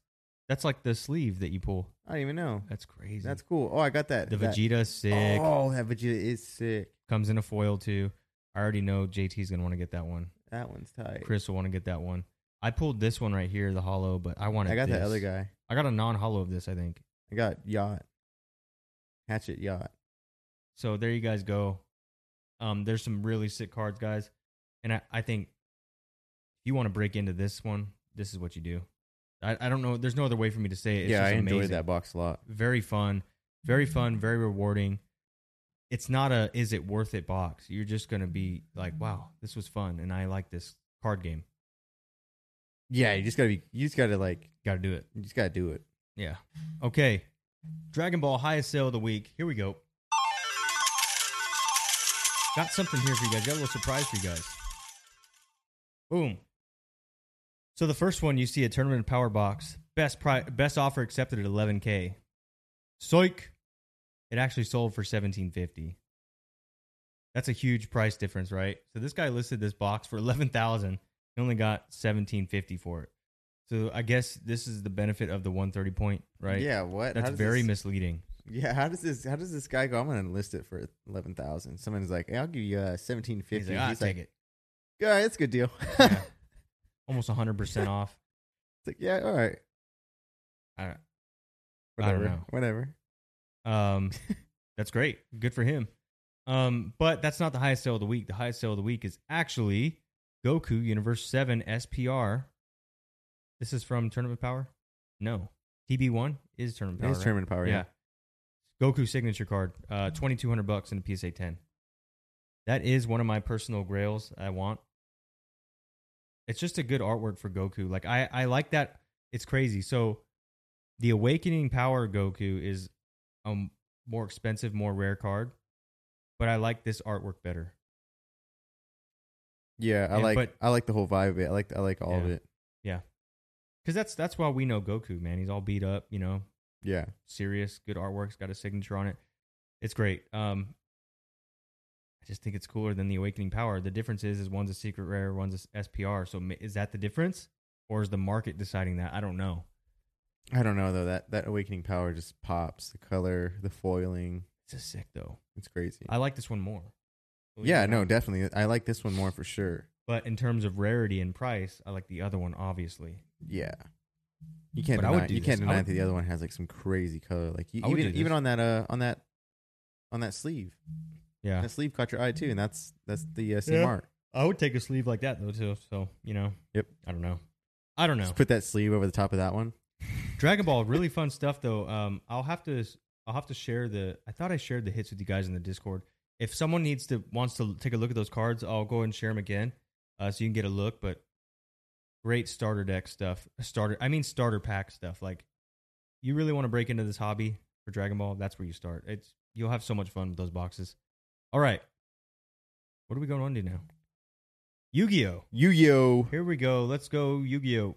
that's like the sleeve that you pull. I don't even know. That's crazy. That's cool. Oh, I got that. The that. Vegeta's sick. Oh, that Vegeta is sick. Comes in a foil too. I already know J T's gonna want to get that one. That one's tight. Chris will want to get that one. I pulled this one right here, the hollow, but I wanted. I got this. That other guy. I got a non-hollow of this, I think. I got Yacht, Hatchet Yacht. So there you guys go. Um, there's some really sick cards, guys, and I, I think if you want to break into this one, this is what you do. I, I don't know. There's no other way for me to say it. It's yeah, just I enjoyed amazing. That box a lot. Very fun, very fun, very rewarding. It's not a is it worth it box. You're just gonna be like, wow, this was fun, and I like this card game. Yeah, you just gotta be. You just gotta like. Gotta do it. You just gotta do it. Yeah. Okay. Dragon Ball highest sale of the week. Here we go. Got something here for you guys. Got a little surprise for you guys. Boom. So the first one you see a Tournament Power box. Best pri- best offer accepted at eleven K. Psych. It actually sold for seventeen fifty. That's a huge price difference, right? So this guy listed this box for eleven thousand. He only got seventeen fifty for it. So I guess this is the benefit of the one thirty point, right? Yeah, what? That's very this, misleading. Yeah, how does this how does this guy go, I'm going to list it for eleven thousand. Someone's like, hey, I'll give you uh, seventeen fifty. He's like, I'll He's take like, it. Yeah, it's a good deal. Yeah. Almost one hundred percent off. It's like, yeah, all right. I don't, Whatever. I don't know. Whatever. Um, that's great. Good for him. Um, but that's not the highest sale of the week. The highest sale of the week is actually... Goku Universe seven S P R. This is from Tournament Power? No. T B one is Tournament Power. It is right? Tournament Power, yeah. yeah. Goku signature card, uh, twenty-two hundred bucks in a P S A ten. That is one of my personal grails I want. It's just a good artwork for Goku. Like I, I like that. It's crazy. So the Awakening Power Goku is a more expensive, more rare card, but I like this artwork better. Yeah, I yeah, like but, I like the whole vibe of it. I like I like all yeah. of it. Yeah, because that's that's why we know Goku, man. He's all beat up, you know. Yeah, serious, good artwork's got a signature on it. It's great. Um, I just think it's cooler than the Awakening Power. The difference is, is one's a secret rare, one's a S P R. So is that the difference, or is the market deciding that? I don't know. I don't know though. That that Awakening Power just pops. The color, the foiling. It's just sick though. It's crazy. I like this one more. Yeah, no, definitely. I like this one more for sure. But in terms of rarity and price, I like the other one, obviously. Yeah, you can't. But deny, I would do you this. can't deny would, that the other one has like some crazy color. Like you, even even this. on that uh on that on that sleeve. Yeah, that sleeve caught your eye too, and that's that's the uh, same yeah. art. I would take a sleeve like that though too. So you know, yep. I don't know. I don't know. Just put that sleeve over the top of that one. Dragon Ball, really fun stuff though. Um, I'll have to I'll have to share the. I thought I shared the hits with you guys in the Discord. If someone needs to wants to take a look at those cards, I'll go ahead and share them again, uh, so you can get a look. But great starter deck stuff. Starter, I mean starter pack stuff. Like you really want to break into this hobby for Dragon Ball, that's where you start. It's you'll have so much fun with those boxes. All right, what are we going on to now? Yu-Gi-Oh! Yu-Gi-Oh! Here we go. Let's go Yu-Gi-Oh!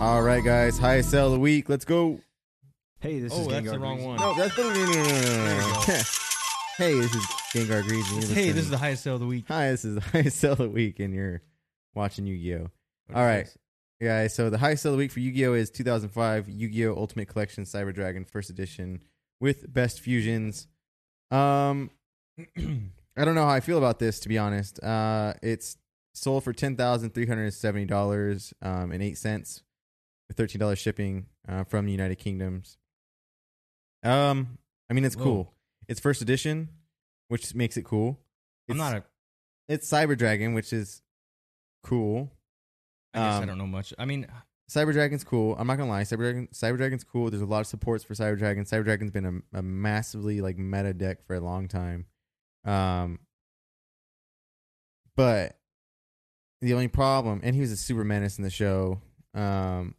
All right, guys. Highest sell of the week. Let's go. Hey, this oh, is Gengar. Oh, that's the wrong one. No, that's the no, no, no, no, no. Hey, this is Gengar Greasy. Hey, this is the highest sell of the week. Hi, this is the highest sell of the week, and you're watching Yu-Gi-Oh! All right, guys. Yeah, so the highest sell of the week for Yu-Gi-Oh! Is two thousand five Yu-Gi-Oh! Ultimate Collection Cyber Dragon First Edition with Best Fusions. Um, I don't know how I feel about this, to be honest. Uh, it's sold for ten thousand three hundred seventy dollars um, and eight cents with thirteen dollars shipping uh, from the United Kingdoms. Um, I mean, it's Whoa. cool. It's first edition, which makes it cool. It's, I'm not a. It's Cyber Dragon, which is cool. I guess um, I don't know much. I mean, Cyber Dragon's cool. I'm not gonna lie. Cyber Dragon, Cyber Dragon's cool. There's a lot of supports for Cyber Dragon. Cyber Dragon's been a, a massively like meta deck for a long time. Um, but the only problem, and he was a super menace in the show, um,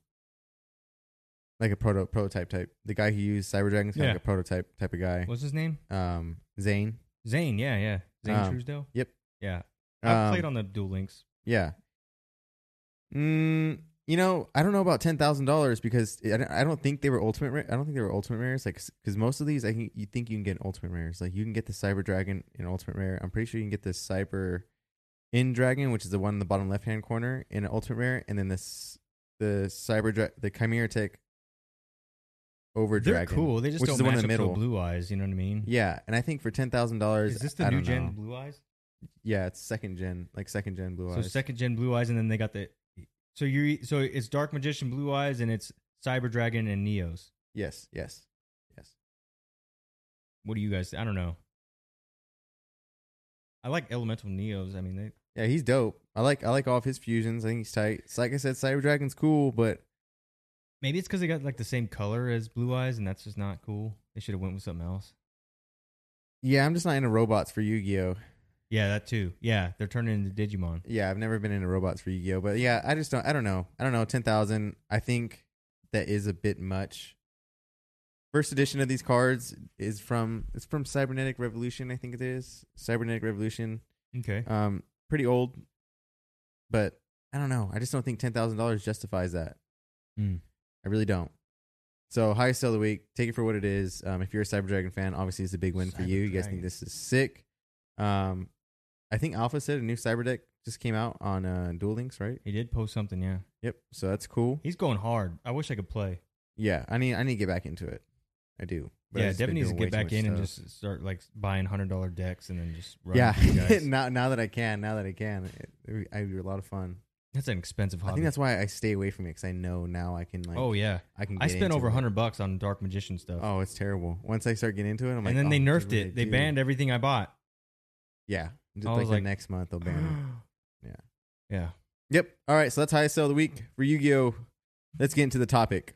like a proto prototype type. The guy who used Cyber Dragon's kind yeah. of like a prototype type of guy. What's his name? Um, Zane. Zane, yeah, yeah. Zane um, Truesdale. Yep. Yeah, I um, played on the Duel Links. Yeah. Mm, you know, I don't know about ten thousand dollars because I don't think they were ultimate. Ra- I don't think they were ultimate rares, like because most of these, I think you think you can get an ultimate rares. Like you can get the Cyber Dragon in ultimate rare. I'm pretty sure you can get the Cyber in Dragon, which is the one in the bottom left hand corner, in an ultimate rare, and then this the Cyber Dra- the Chimera Tech over They're Dragon. They're cool. They just don't match up to Blue Eyes. You know what I mean? Yeah, and I think for ten thousand dollars, is this the I new gen know. Blue Eyes? Yeah, it's second gen, like second gen Blue Eyes. So second gen Blue Eyes, and then they got the. So you so it's Dark Magician Blue Eyes and it's Cyber Dragon and Neos. Yes, yes, yes. What do you guys? I don't know. I like Elemental Neos. I mean, they. Yeah, he's dope. I like I like all of his fusions. I think he's tight. It's like I said, Cyber Dragon's cool, but maybe it's because they got like the same color as Blue Eyes, and that's just not cool. They should have went with something else. Yeah, I'm just not into robots for Yu-Gi-Oh. Yeah, that too. Yeah, they're turning into Digimon. Yeah, I've never been into robots for Yu-Gi-Oh, but yeah, I just don't. I don't know. I don't know. Ten thousand. I think that is a bit much. First edition of these cards is from it's from Cybernetic Revolution. I think it is Cybernetic Revolution. Okay. Um, pretty old, but I don't know. I just don't think ten thousand dollars justifies that. Mm. I really don't. So highest sell of the week. Take it for what it is. Um, if you're a Cyber Dragon fan, obviously it's a big win Cyber for you. Dragon. You guys think this is sick. Um. I think Alpha said a new cyber deck just came out on uh, Duel Links, right? He did post something, yeah. Yep. So that's cool. He's going hard. I wish I could play. Yeah, I need I need to get back into it. I do. But yeah, definitely needs to get back in stuff. And just start like buying hundred dollar decks and then just run. Yeah. You guys. now now that I can, now that I can, it, it, it'd be a lot of fun. That's an expensive hobby. I think that's why I stay away from it because I know now I can like. Oh yeah, I can. Get I spent over a hundred bucks on Dark Magician stuff. Oh, it's terrible. Once I start getting into it, I'm like. And then oh, they nerfed it. They banned everything I bought. Yeah. Just like, like the next month they'll ban it. Yeah. Yeah. Yep. All right. So that's highest sell of the week for Yu-Gi-Oh. Let's get into the topic.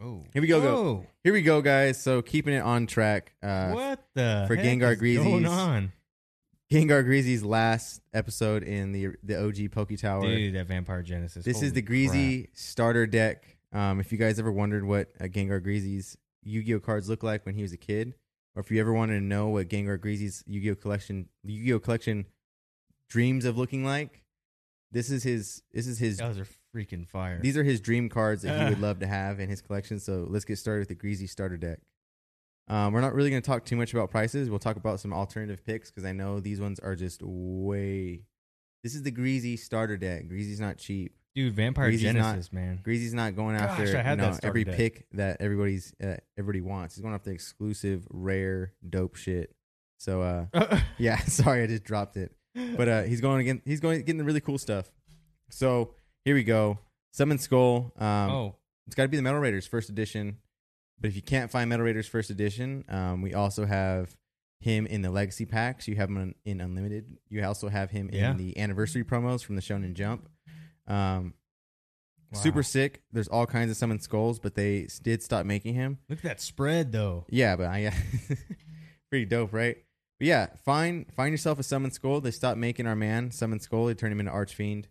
Oh. Here we go. Whoa. Go. Here we go, guys. So keeping it on track. Uh, what the for heck Gengar is Greasy's, going on? Gengar Greasy's last episode in the the O G PokeTower. Dude, that Vampire Genesis. This Holy is the Greasy crap. Starter deck. Um, if you guys ever wondered what uh, Gengar Greasy's Yu-Gi-Oh cards looked like when he was a kid. Or if you ever wanted to know what Gengar Greasy's Yu-Gi-Oh collection, Yu-Gi-Oh collection dreams of looking like, this is his. This is his. Those are freaking fire. These are his dream cards that he would love to have in his collection. So let's get started with the Greasy starter deck. Um, we're not really going to talk too much about prices. We'll talk about some alternative picks because I know these ones are just way. This is the Greasy starter deck. Greasy's not cheap, dude. Vampire Greasy's Genesis, not, man. Greasy's not going after Gosh, you know, every deck. Pick that everybody's uh, everybody wants. He's going after exclusive, rare, dope shit. So, uh, yeah. Sorry, I just dropped it. But uh, he's going again. He's going getting the really cool stuff. So here we go. Summon Skull. Um, oh, it's got to be the Metal Raiders first edition. But if you can't find Metal Raiders First Edition, um, we also have him in the Legacy Packs. You have him in Unlimited. You also have him in yeah. the Anniversary promos from the Shonen Jump. Um, wow. Super sick. There's all kinds of Summon Skulls, but they did stop making him. Look at that spread, though. Yeah, but I, yeah. pretty dope, right? But yeah, find find yourself a Summon Skull. They stopped making our man Summon Skull. They turned him into Archfiend.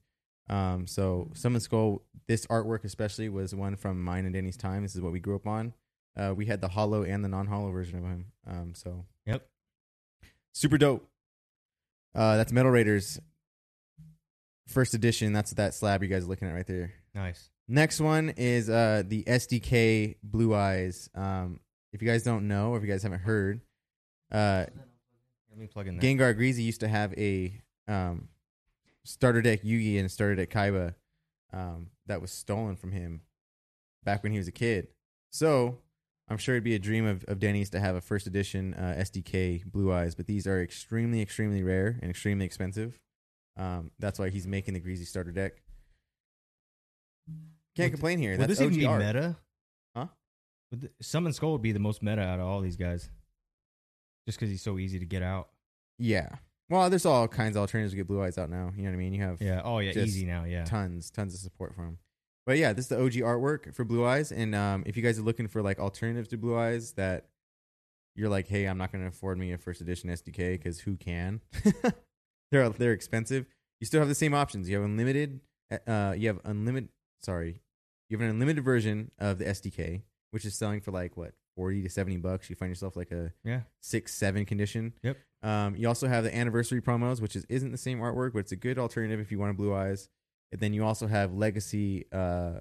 Um, so Summon Skull, this artwork especially, was one from mine and Danny's time. This is what we grew up on. Uh, we had the hollow and the non-hollow version of him. Um, so yep, super dope. Uh, that's Metal Raiders First Edition. That's that slab you guys are looking at right there. Nice. Next one is uh the S D K Blue Eyes. Um, if you guys don't know, or if you guys haven't heard, uh, let me plug in that. Gengar Greasy used to have a um. starter deck Yugi and starter deck Kaiba um, that was stolen from him back when he was a kid. So I'm sure it'd be a dream of, of Danny's to have a first edition uh, S D K Blue Eyes, but these are extremely, extremely rare and extremely expensive. Um, that's why he's making the Greasy starter deck. Can't would, complain here. Would that's this O G R. Even be meta? Huh? Would the, Summon Skull would be the most meta out of all these guys just because he's so easy to get out. Yeah. Well, there's all kinds of alternatives to get Blue Eyes out now. You know what I mean? You have yeah, oh yeah, easy now, yeah, tons, tons of support for him. But yeah, this is the O G artwork for Blue Eyes, and um, if you guys are looking for like alternatives to Blue Eyes that you're like, hey, I'm not going to afford me a first edition S D K because who can? they're they're expensive. You still have the same options. You have unlimited, uh, you have unlimited. Sorry, you have an unlimited version of the S D K, which is selling for like what forty to seventy bucks. You find yourself like a yeah six seven condition. Yep. Um, you also have the anniversary promos, which is, isn't the same artwork, but it's a good alternative if you want a Blue Eyes. And then you also have Legacy uh,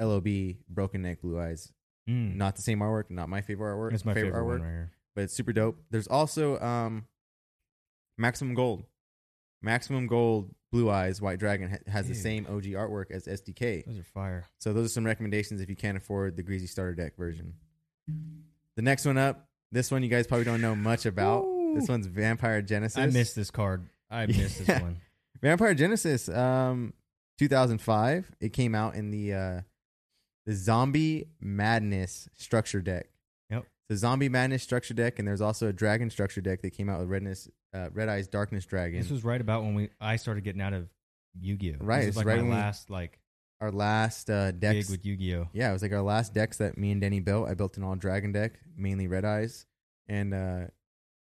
L O B Broken Neck Blue Eyes. Mm. Not the same artwork, not my favorite artwork. It's my favorite, favorite artwork, one right here. But it's super dope. There's also um, Maximum Gold. Maximum Gold Blue Eyes White Dragon ha- has Dude. the same O G artwork as S D K. Those are fire. So those are some recommendations if you can't afford the Greasy Starter Deck version. The next one up, this one you guys probably don't know much about. Ooh. This one's Vampire Genesis. I missed this card. I missed yeah. this one. Vampire Genesis, um, two thousand five. It came out in the uh, the Zombie Madness Structure Deck. Yep. The Zombie Madness Structure Deck, and there's also a Dragon Structure Deck that came out with Redness, uh, Red Eyes Darkness Dragon. This was right about when we I started getting out of Yu-Gi-Oh. Right. This it's like right our last like our last uh, decks with Yu-Gi-Oh. Yeah, it was like our last decks that me and Danny built. I built an all Dragon deck, mainly Red Eyes, and. Uh,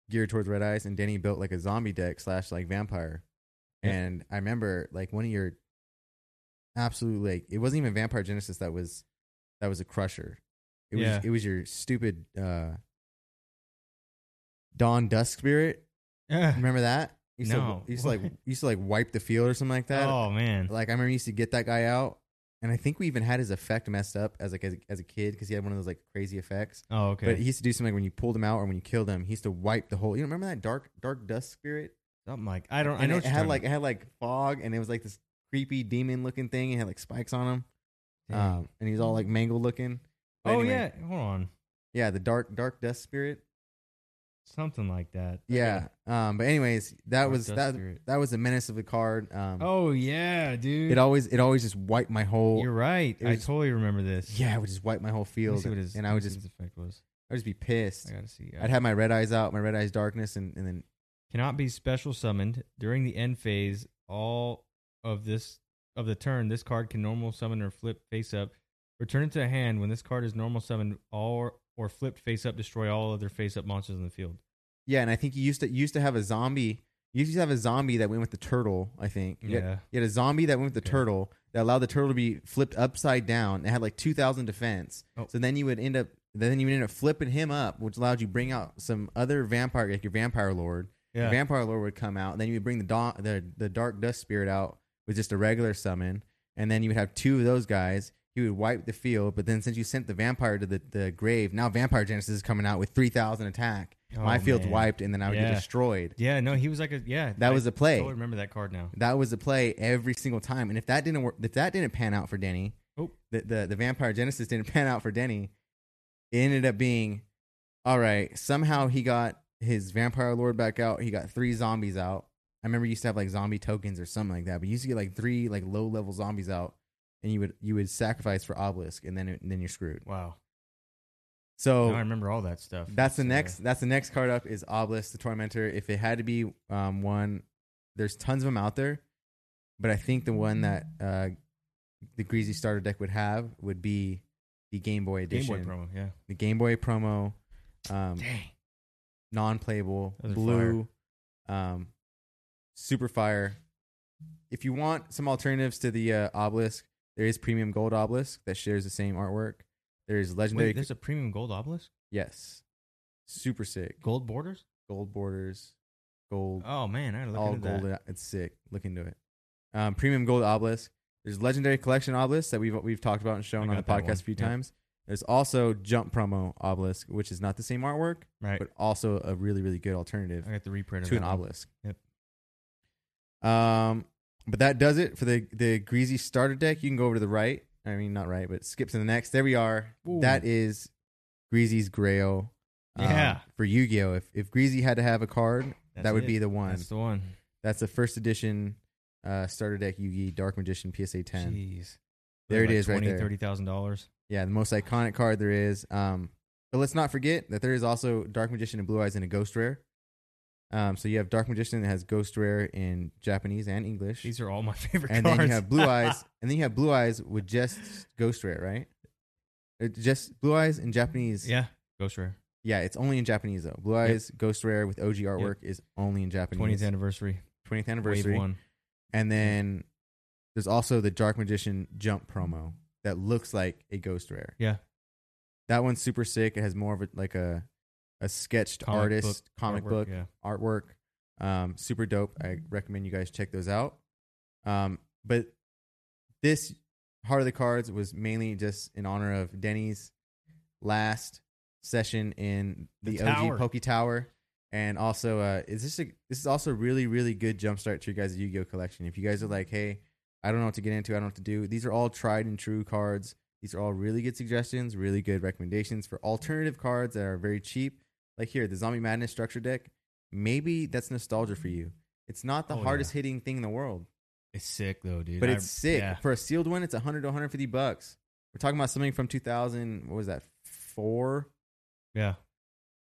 geared towards Red Eyes, and Danny built like a zombie deck slash like vampire. Yeah. And I remember like one of your absolute like it wasn't even Vampire Genesis that was that was a crusher. It yeah. was it was your stupid uh Dawn Dusk Spirit. Yeah. Remember that? You used no. to, you used to like you used to like wipe the field or something like that. Oh man. Like I remember you used to get that guy out. And I think we even had his effect messed up as like as, as a kid because he had one of those like crazy effects. Oh, okay. But he used to do something like when you pulled him out or when you killed him, he used to wipe the whole. You know, remember that dark dark dust spirit? Something like I don't. And I know it, it had like about. It had like fog, and it was like this creepy demon looking thing. It had like spikes on him, yeah. um, and he was all like mangled looking. But oh anyway, yeah, hold on. Yeah, the dark dark dust spirit, something like that. Yeah. yeah. Um. But anyways, that dark was that spirit. That was the menace of the card. Um, oh yeah, dude. It always it always just wiped my whole. You're right. Was, I totally remember this. Yeah, it would just wipe my whole field, and, his, and I would just effect was. I would just be pissed. I gotta see. I I'd have my Red Eyes out, my Red Eyes Darkness, and, and then cannot be special summoned during the end phase. All of this of the turn, this card can normal summon or flip face up. Return it to a hand when this card is normal summoned. All Or flipped face up, destroy all other face up monsters in the field. Yeah, and I think you used to you used to have a zombie. You used to have a zombie that went with the turtle. I think. You yeah. Had, you had a zombie that went with the okay. turtle that allowed the turtle to be flipped upside down. It had like two thousand defense. Oh. So then you would end up then you would end up flipping him up, which allowed you to bring out some other vampire, like your vampire lord. Yeah. Your vampire lord would come out, and then you would bring the da- the the dark dust spirit out with just a regular summon, and then you would have two of those guys. He would wipe the field, but then since you sent the vampire to the, the grave, now Vampire Genesis is coming out with three thousand attack. Oh, my field's man. Wiped, and then I would yeah. get destroyed. Yeah, no, he was like a yeah. That I was a play. I totally remember that card now. That was a play every single time, and if that didn't work, if that didn't pan out for Denny, oh. the, the the Vampire Genesis didn't pan out for Denny. It ended up being all right. Somehow he got his Vampire Lord back out. He got three zombies out. I remember you used to have like zombie tokens or something like that, but you used to get like three like low level zombies out. And you would you would sacrifice for Obelisk, and then it, and then you're screwed. Wow. So I remember all that stuff. That's the next. That's the next card up is Obelisk the Tormentor. If it had to be um, one, there's tons of them out there, but I think the one that uh, the Greasy Starter deck would have would be the Game Boy edition. Game Boy promo, yeah. The Game Boy promo, um, dang, non-playable, blue, um, super fire. If you want some alternatives to the uh, Obelisk, there is Premium Gold Obelisk that shares the same artwork. There's legendary. Wait, there's a Premium Gold Obelisk? Yes. Super sick. Gold borders? Gold borders. Gold. Oh, man. I gotta look all into gold. That. It's sick. Look into it. Um, Premium Gold Obelisk. There's Legendary Collection Obelisk that we've we've talked about and shown on the podcast a few yeah. times. There's also Jump Promo Obelisk, which is not the same artwork, right, but also a really, really good alternative I got the reprint to of an one. Obelisk. Yep. Um, but that does it for the, the Greasy Starter deck. You can go over to the right. I mean, not right, but skip to the next. There we are. Ooh. That is Greasy's Grail. Um, yeah. For Yu-Gi-Oh! If if Greasy had to have a card, that's that would it. Be the one. That's the one. That's the first edition uh, starter deck Yu-Gi Dark Magician P S A ten. Jeez. There like it is twenty, right there. thirty thousand dollars. Yeah, the most iconic card there is. Um, but let's not forget that there is also Dark Magician and Blue Eyes and a Ghost Rare. Um, so you have Dark Magician that has Ghost Rare in Japanese and English. These are all my favorite and cards. And then you have Blue Eyes. And then you have Blue Eyes with just Ghost Rare, right? It just Blue Eyes in Japanese. Yeah, Ghost Rare. Yeah, it's only in Japanese, though. Blue Eyes, yep. Ghost Rare with O G artwork yep. is only in Japanese. twentieth anniversary. twentieth anniversary. Wave one. And then there's also the Dark Magician Jump promo that looks like a Ghost Rare. Yeah. That one's super sick. It has more of a, like a... a sketched comic artist, book, comic artwork, book, yeah. artwork. Um, super dope. I recommend you guys check those out. Um, but this Heart of the Cards was mainly just in honor of Denny's last session in the, the O G Poke Tower. And also, uh, is this, a, this is also really, really good jumpstart to your guys' Yu-Gi-Oh! Collection. If you guys are like, hey, I don't know what to get into, I don't know what to do. These are all tried and true cards. These are all really good suggestions, really good recommendations for alternative cards that are very cheap. Like here, the Zombie Madness Structure Deck, maybe that's nostalgia for you. It's not the oh, hardest yeah. hitting thing in the world. It's sick, though, dude. But I, it's sick. Yeah. For a sealed one, it's one hundred to one hundred fifty bucks. We're talking about something from two thousand, what was that, four? Yeah.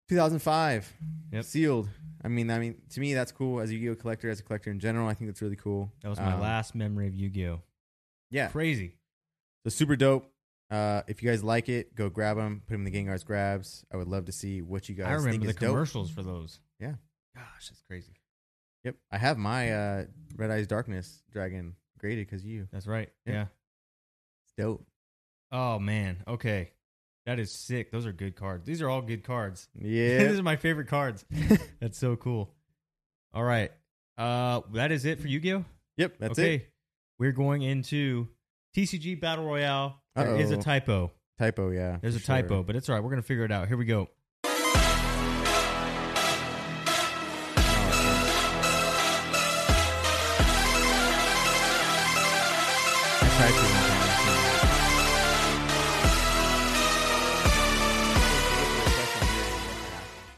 two thousand five. Yep. Sealed. I mean, I mean, to me, that's cool as a Yu-Gi-Oh! Collector, as a collector in general. I think that's really cool. That was my um, last memory of Yu-Gi-Oh! Yeah. Crazy. So super dope. Uh, if you guys like it, go grab them, put them in the Game Guards grabs. I would love to see what you guys think is dope. I remember the commercials dope. For those. Yeah. Gosh, that's crazy. Yep. I have my uh, Red Eyes Darkness Dragon graded because you. That's right. Yeah. yeah. It's dope. Oh, man. Okay. That is sick. Those are good cards. These are all good cards. Yeah. These are my favorite cards. That's so cool. All right. Uh, that is it for Yu-Gi-Oh? Yep. That's okay. it. We're going into T C G Battle Royale. There Uh-oh. is a typo. Typo, yeah. There's a sure. typo, but it's all right. We're going to figure it out. Here we go.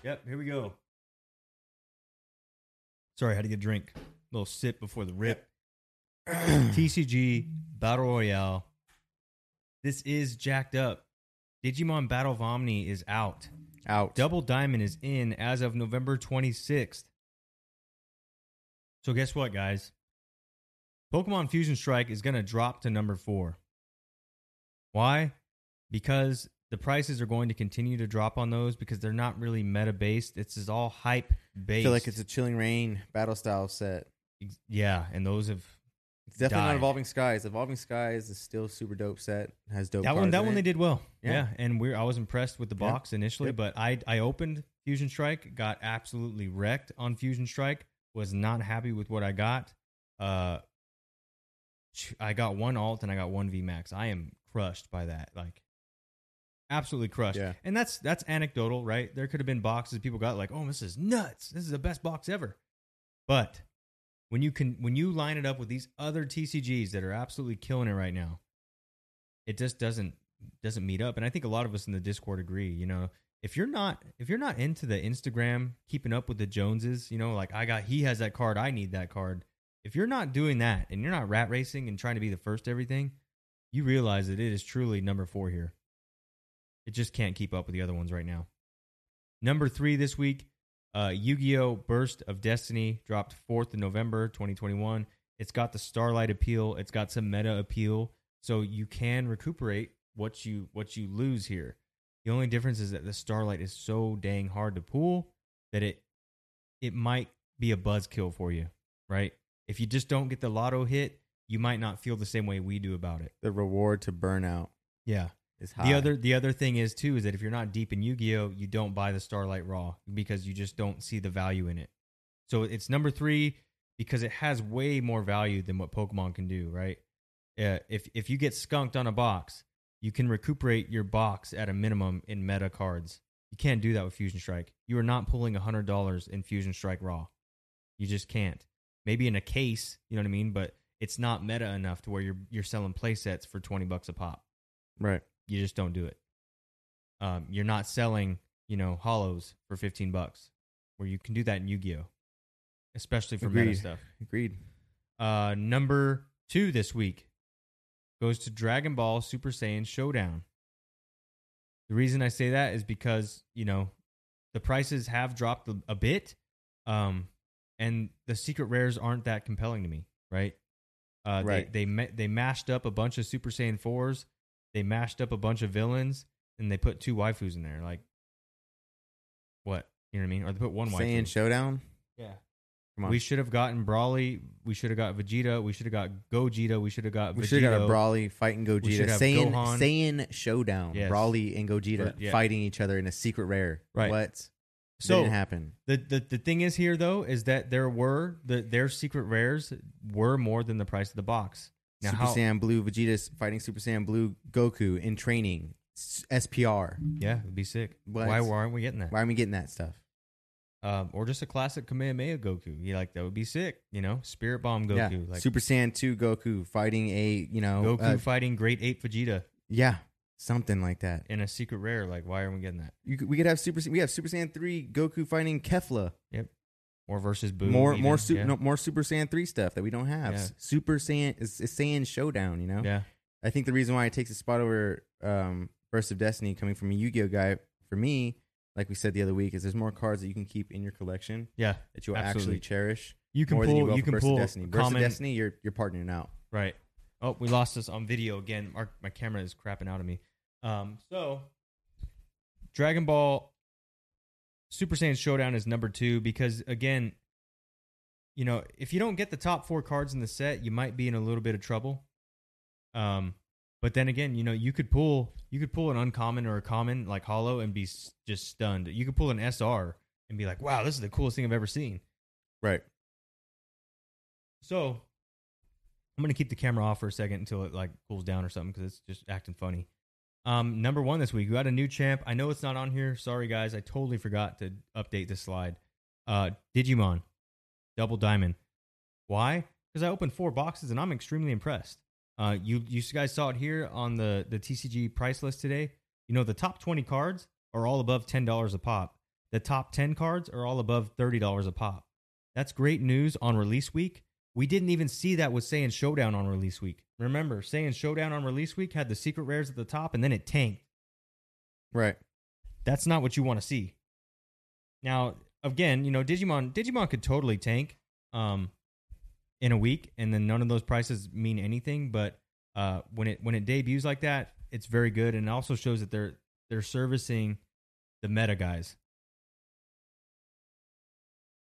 Yep, here we go. Sorry, I had to get a drink. A little sip before the rip. T C G Battle Royale. This is jacked up. Digimon Battle of Omni is out. Out. Double Diamond is in as of November twenty-sixth. So guess what, guys? Pokemon Fusion Strike is going to drop to number four. Why? Because the prices are going to continue to drop on those because they're not really meta-based. It's just all hype-based. I feel like it's a Chilling Rain battle-style set. Yeah, and those have... It's definitely died. Not Evolving Skies. Evolving Skies is still super dope set. Has dope. That one, that one it. They did well. Yeah, yeah. and we I was impressed with the box yep. initially, yep. but I I opened Fusion Strike, got absolutely wrecked on Fusion Strike. Was not happy with what I got. Uh, I got one alt and I got one V MAX. I am crushed by that. Like, absolutely crushed. Yeah. And that's that's anecdotal, right? There could have been boxes people got like, oh, this is nuts. This is the best box ever. But When you can, when you line it up with these other T C Gs that are absolutely killing it right now, it just doesn't doesn't meet up. And I think a lot of us in the Discord agree. You know, if you're not if you're not into the Instagram keeping up with the Joneses, you know, like I got he has that card, I need that card. If you're not doing that and you're not rat racing and trying to be the first to everything, you realize that it is truly number four here. It just can't keep up with the other ones right now. Number three this week, uh, Yu-Gi-Oh! Burst of Destiny dropped fourth of November twenty twenty-one. It's got the Starlight appeal. It's got some meta appeal. So you can recuperate what you what you lose here. The only difference is that the Starlight is so dang hard to pull that it it might be a buzzkill for you, right? If you just don't get the lotto hit, you might not feel the same way we do about it. The reward to burnout, yeah, is high. The other the other thing is too is that if you're not deep in Yu-Gi-Oh, you don't buy the Starlight raw because you just don't see the value in it. So it's number three because it has way more value than what Pokemon can do, right? Uh, if if you get skunked on a box, you can recuperate your box at a minimum in meta cards. You can't do that with Fusion Strike. You are not pulling one hundred dollars in Fusion Strike raw. You just can't. Maybe in a case, you know what I mean? But it's not meta enough to where you're you're selling play sets for twenty bucks a pop. Right. You just don't do it. Um, you're not selling, you know, hollows for fifteen bucks where you can do that in Yu-Gi-Oh! Especially for Agreed. Meta stuff. Agreed. Uh, number two this week goes to Dragon Ball Super Saiyan Showdown. The reason I say that is because, you know, the prices have dropped a bit, um, and the secret rares aren't that compelling to me, right? Uh, right. They, they they mashed up a bunch of Super Saiyan fours, they mashed up a bunch of villains, and they put two waifus in there. Like, what? You know what I mean? Or they put one waifu. Saiyan Showdown? Yeah. Come on. We should have gotten Brawly. We should have got Vegeta. We should have got Gogeta. We should have got Vegeta. We should have got a Brawly fighting Gogeta. Saiyan, Saiyan Showdown. Yes. Brawly and Gogeta yeah. fighting each other in a secret rare. Right. What? So didn't happen. The, the the thing is here, though, is that there were, the, their secret rares were more than the price of the box. Now, Super how, Saiyan Blue, Vegeta fighting Super Saiyan Blue, Goku in training, S P R. Yeah, it'd be sick. What? Why, why aren't we getting that? Why aren't we getting that stuff? Um, or just a classic Kamehameha Goku. You like that would be sick, you know? Spirit Bomb Goku, yeah. like Super Saiyan two Goku fighting a, you know, Goku uh, fighting Great Ape Vegeta. Yeah, something like that. In a secret rare, like why are we getting that? You could, we could have Super we have Super Saiyan three Goku fighting Kefla. Yep. Or versus Boo. More even. more Super yeah. no, more Super Saiyan three stuff that we don't have. Yeah. Super Saiyan is Saiyan Showdown, you know? Yeah. I think the reason why it takes a spot over um, Burst of Destiny coming from a Yu-Gi-Oh guy for me, like we said the other week, is there's more cards that you can keep in your collection. Yeah, that you'll absolutely. actually cherish. You can more pull. Than you, will you can Burst pull. Of Destiny. Burst of Destiny, you're you're partnering out. Right. Oh, we lost us on video again. Our, my camera is crapping out of me. Um. So, Dragon Ball Super Saiyan Showdown is number two because again, you know, if you don't get the top four cards in the set, you might be in a little bit of trouble. Um. But then again, you know, you could pull you could pull an uncommon or a common like hollow and be s- just stunned. You could pull an S R and be like, "Wow, this is the coolest thing I've ever seen." Right. So, I'm going to keep the camera off for a second until it like cools down or something cuz it's just acting funny. Um, number one this week, we got a new champ. I know it's not on here. Sorry guys, I totally forgot to update this slide. Uh, Digimon Double Diamond. Why? Cuz I opened four boxes and I'm extremely impressed. Uh, you you guys saw it here on the, the T C G price list today. You know, the top twenty cards are all above ten dollars a pop. The top ten cards are all above thirty dollars a pop. That's great news on release week. We didn't even see that with Saiyan Showdown on release week. Remember, Saiyan Showdown on release week had the secret rares at the top, and then it tanked. Right. That's not what you want to see. Now, again, you know, Digimon Digimon could totally tank. Um... in a week, and then none of those prices mean anything, but uh, when it when it debuts like that, it's very good, and it also shows that they're they're servicing the meta guys.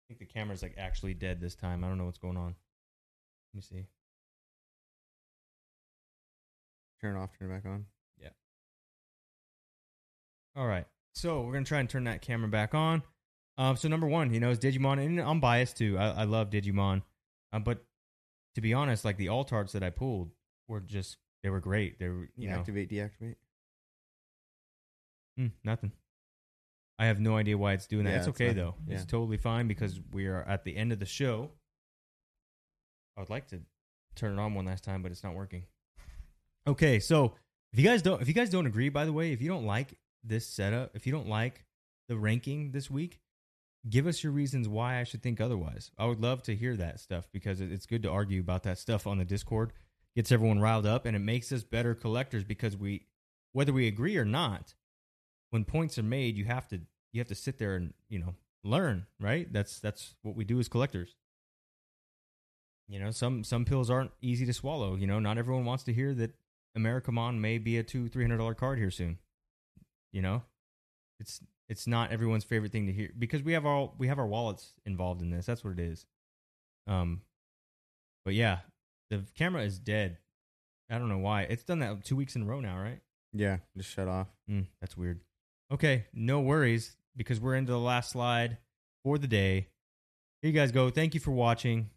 I think the camera's like actually dead this time. I don't know what's going on. Let me see. Turn it off, turn it back on. Yeah. All right. So we're going to try and turn that camera back on. Um, so number one, you know, is Digimon, and I'm biased too. I, I love Digimon. Um, but to be honest, like the alt arts that I pulled were just, they were great. They were, you know. Activate, deactivate? Mm, nothing. I have no idea why it's doing yeah, that. It's, it's okay, nothing. though. Yeah. It's totally fine because we are at the end of the show. I would like to turn it on one last time, but it's not working. Okay, so if you guys don't, if you guys don't agree, by the way, if you don't like this setup, if you don't like the ranking this week, give us your reasons why I should think otherwise. I would love to hear that stuff because it's good to argue about that stuff on the Discord. Gets everyone riled up, and it makes us better collectors because we, whether we agree or not, when points are made, you have to you have to sit there and, you know, learn, right? That's that's what we do as collectors. You know, some some pills aren't easy to swallow. You know, not everyone wants to hear that Americamon may be a two three hundred dollar card here soon. You know, it's it's not everyone's favorite thing to hear, because we have all we have our wallets involved in this. That's what it is. Um, but yeah, the camera is dead. I don't know why. It's done that two weeks in a row now, right? Yeah, just shut off. Mm, that's weird. Okay, no worries, because we're into the last slide for the day. Here you guys go. Thank you for watching.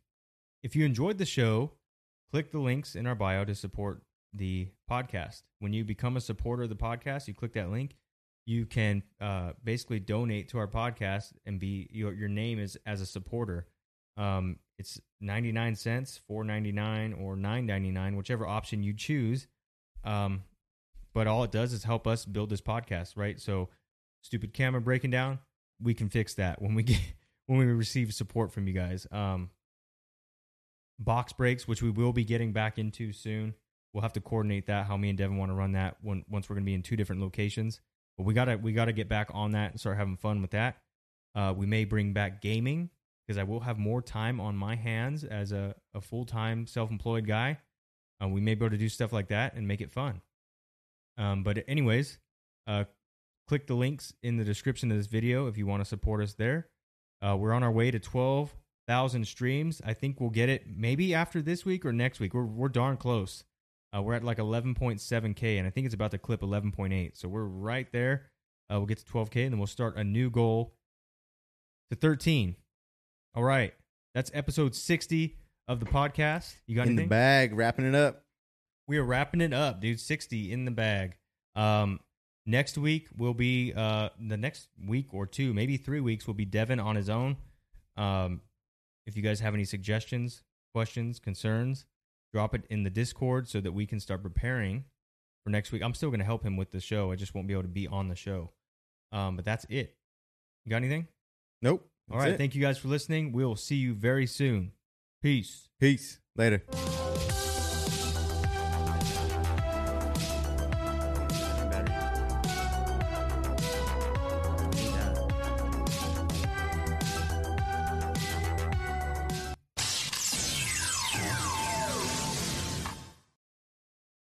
If you enjoyed the show, click the links in our bio to support the podcast. When you become a supporter of the podcast, you click that link. You can uh, basically donate to our podcast and be your your name is as a supporter. Um, it's ninety-nine cents, four ninety-nine, or nine ninety-nine, whichever option you choose. Um, but all it does is help us build this podcast, right? So, stupid camera breaking down, we can fix that when we get when we receive support from you guys. Um, box breaks, which we will be getting back into soon. We'll have to coordinate that, how me and Devin want to run that when, once we're going to be in two different locations. But we gotta we gotta get back on that and start having fun with that. Uh, we may bring back gaming, because I will have more time on my hands as a, a full-time self-employed guy. Uh, we may be able to do stuff like that and make it fun. Um, but anyways, uh, click the links in the description of this video if you want to support us there. Uh, we're on our way to twelve thousand streams. I think we'll get it maybe after this week or next week. We're we're darn close. Uh, we're at like eleven point seven K, and I think it's about to clip eleven point eight. So we're right there. Uh, we'll get to twelve K, and then we'll start a new goal to thirteen. All right, that's episode sixty of the podcast. You got anything? In the bag, wrapping it up. We are wrapping it up, dude. sixty in the bag. Um, next week will be uh, the next week or two, maybe three weeks will be Devin on his own. Um, if you guys have any suggestions, questions, concerns, drop it in the Discord so that we can start preparing for next week. I'm still going to help him with the show. I just won't be able to be on the show. Um, but that's it. You got anything? Nope. All right. Thank you guys for listening. We'll see you very soon. Peace. Peace. Later.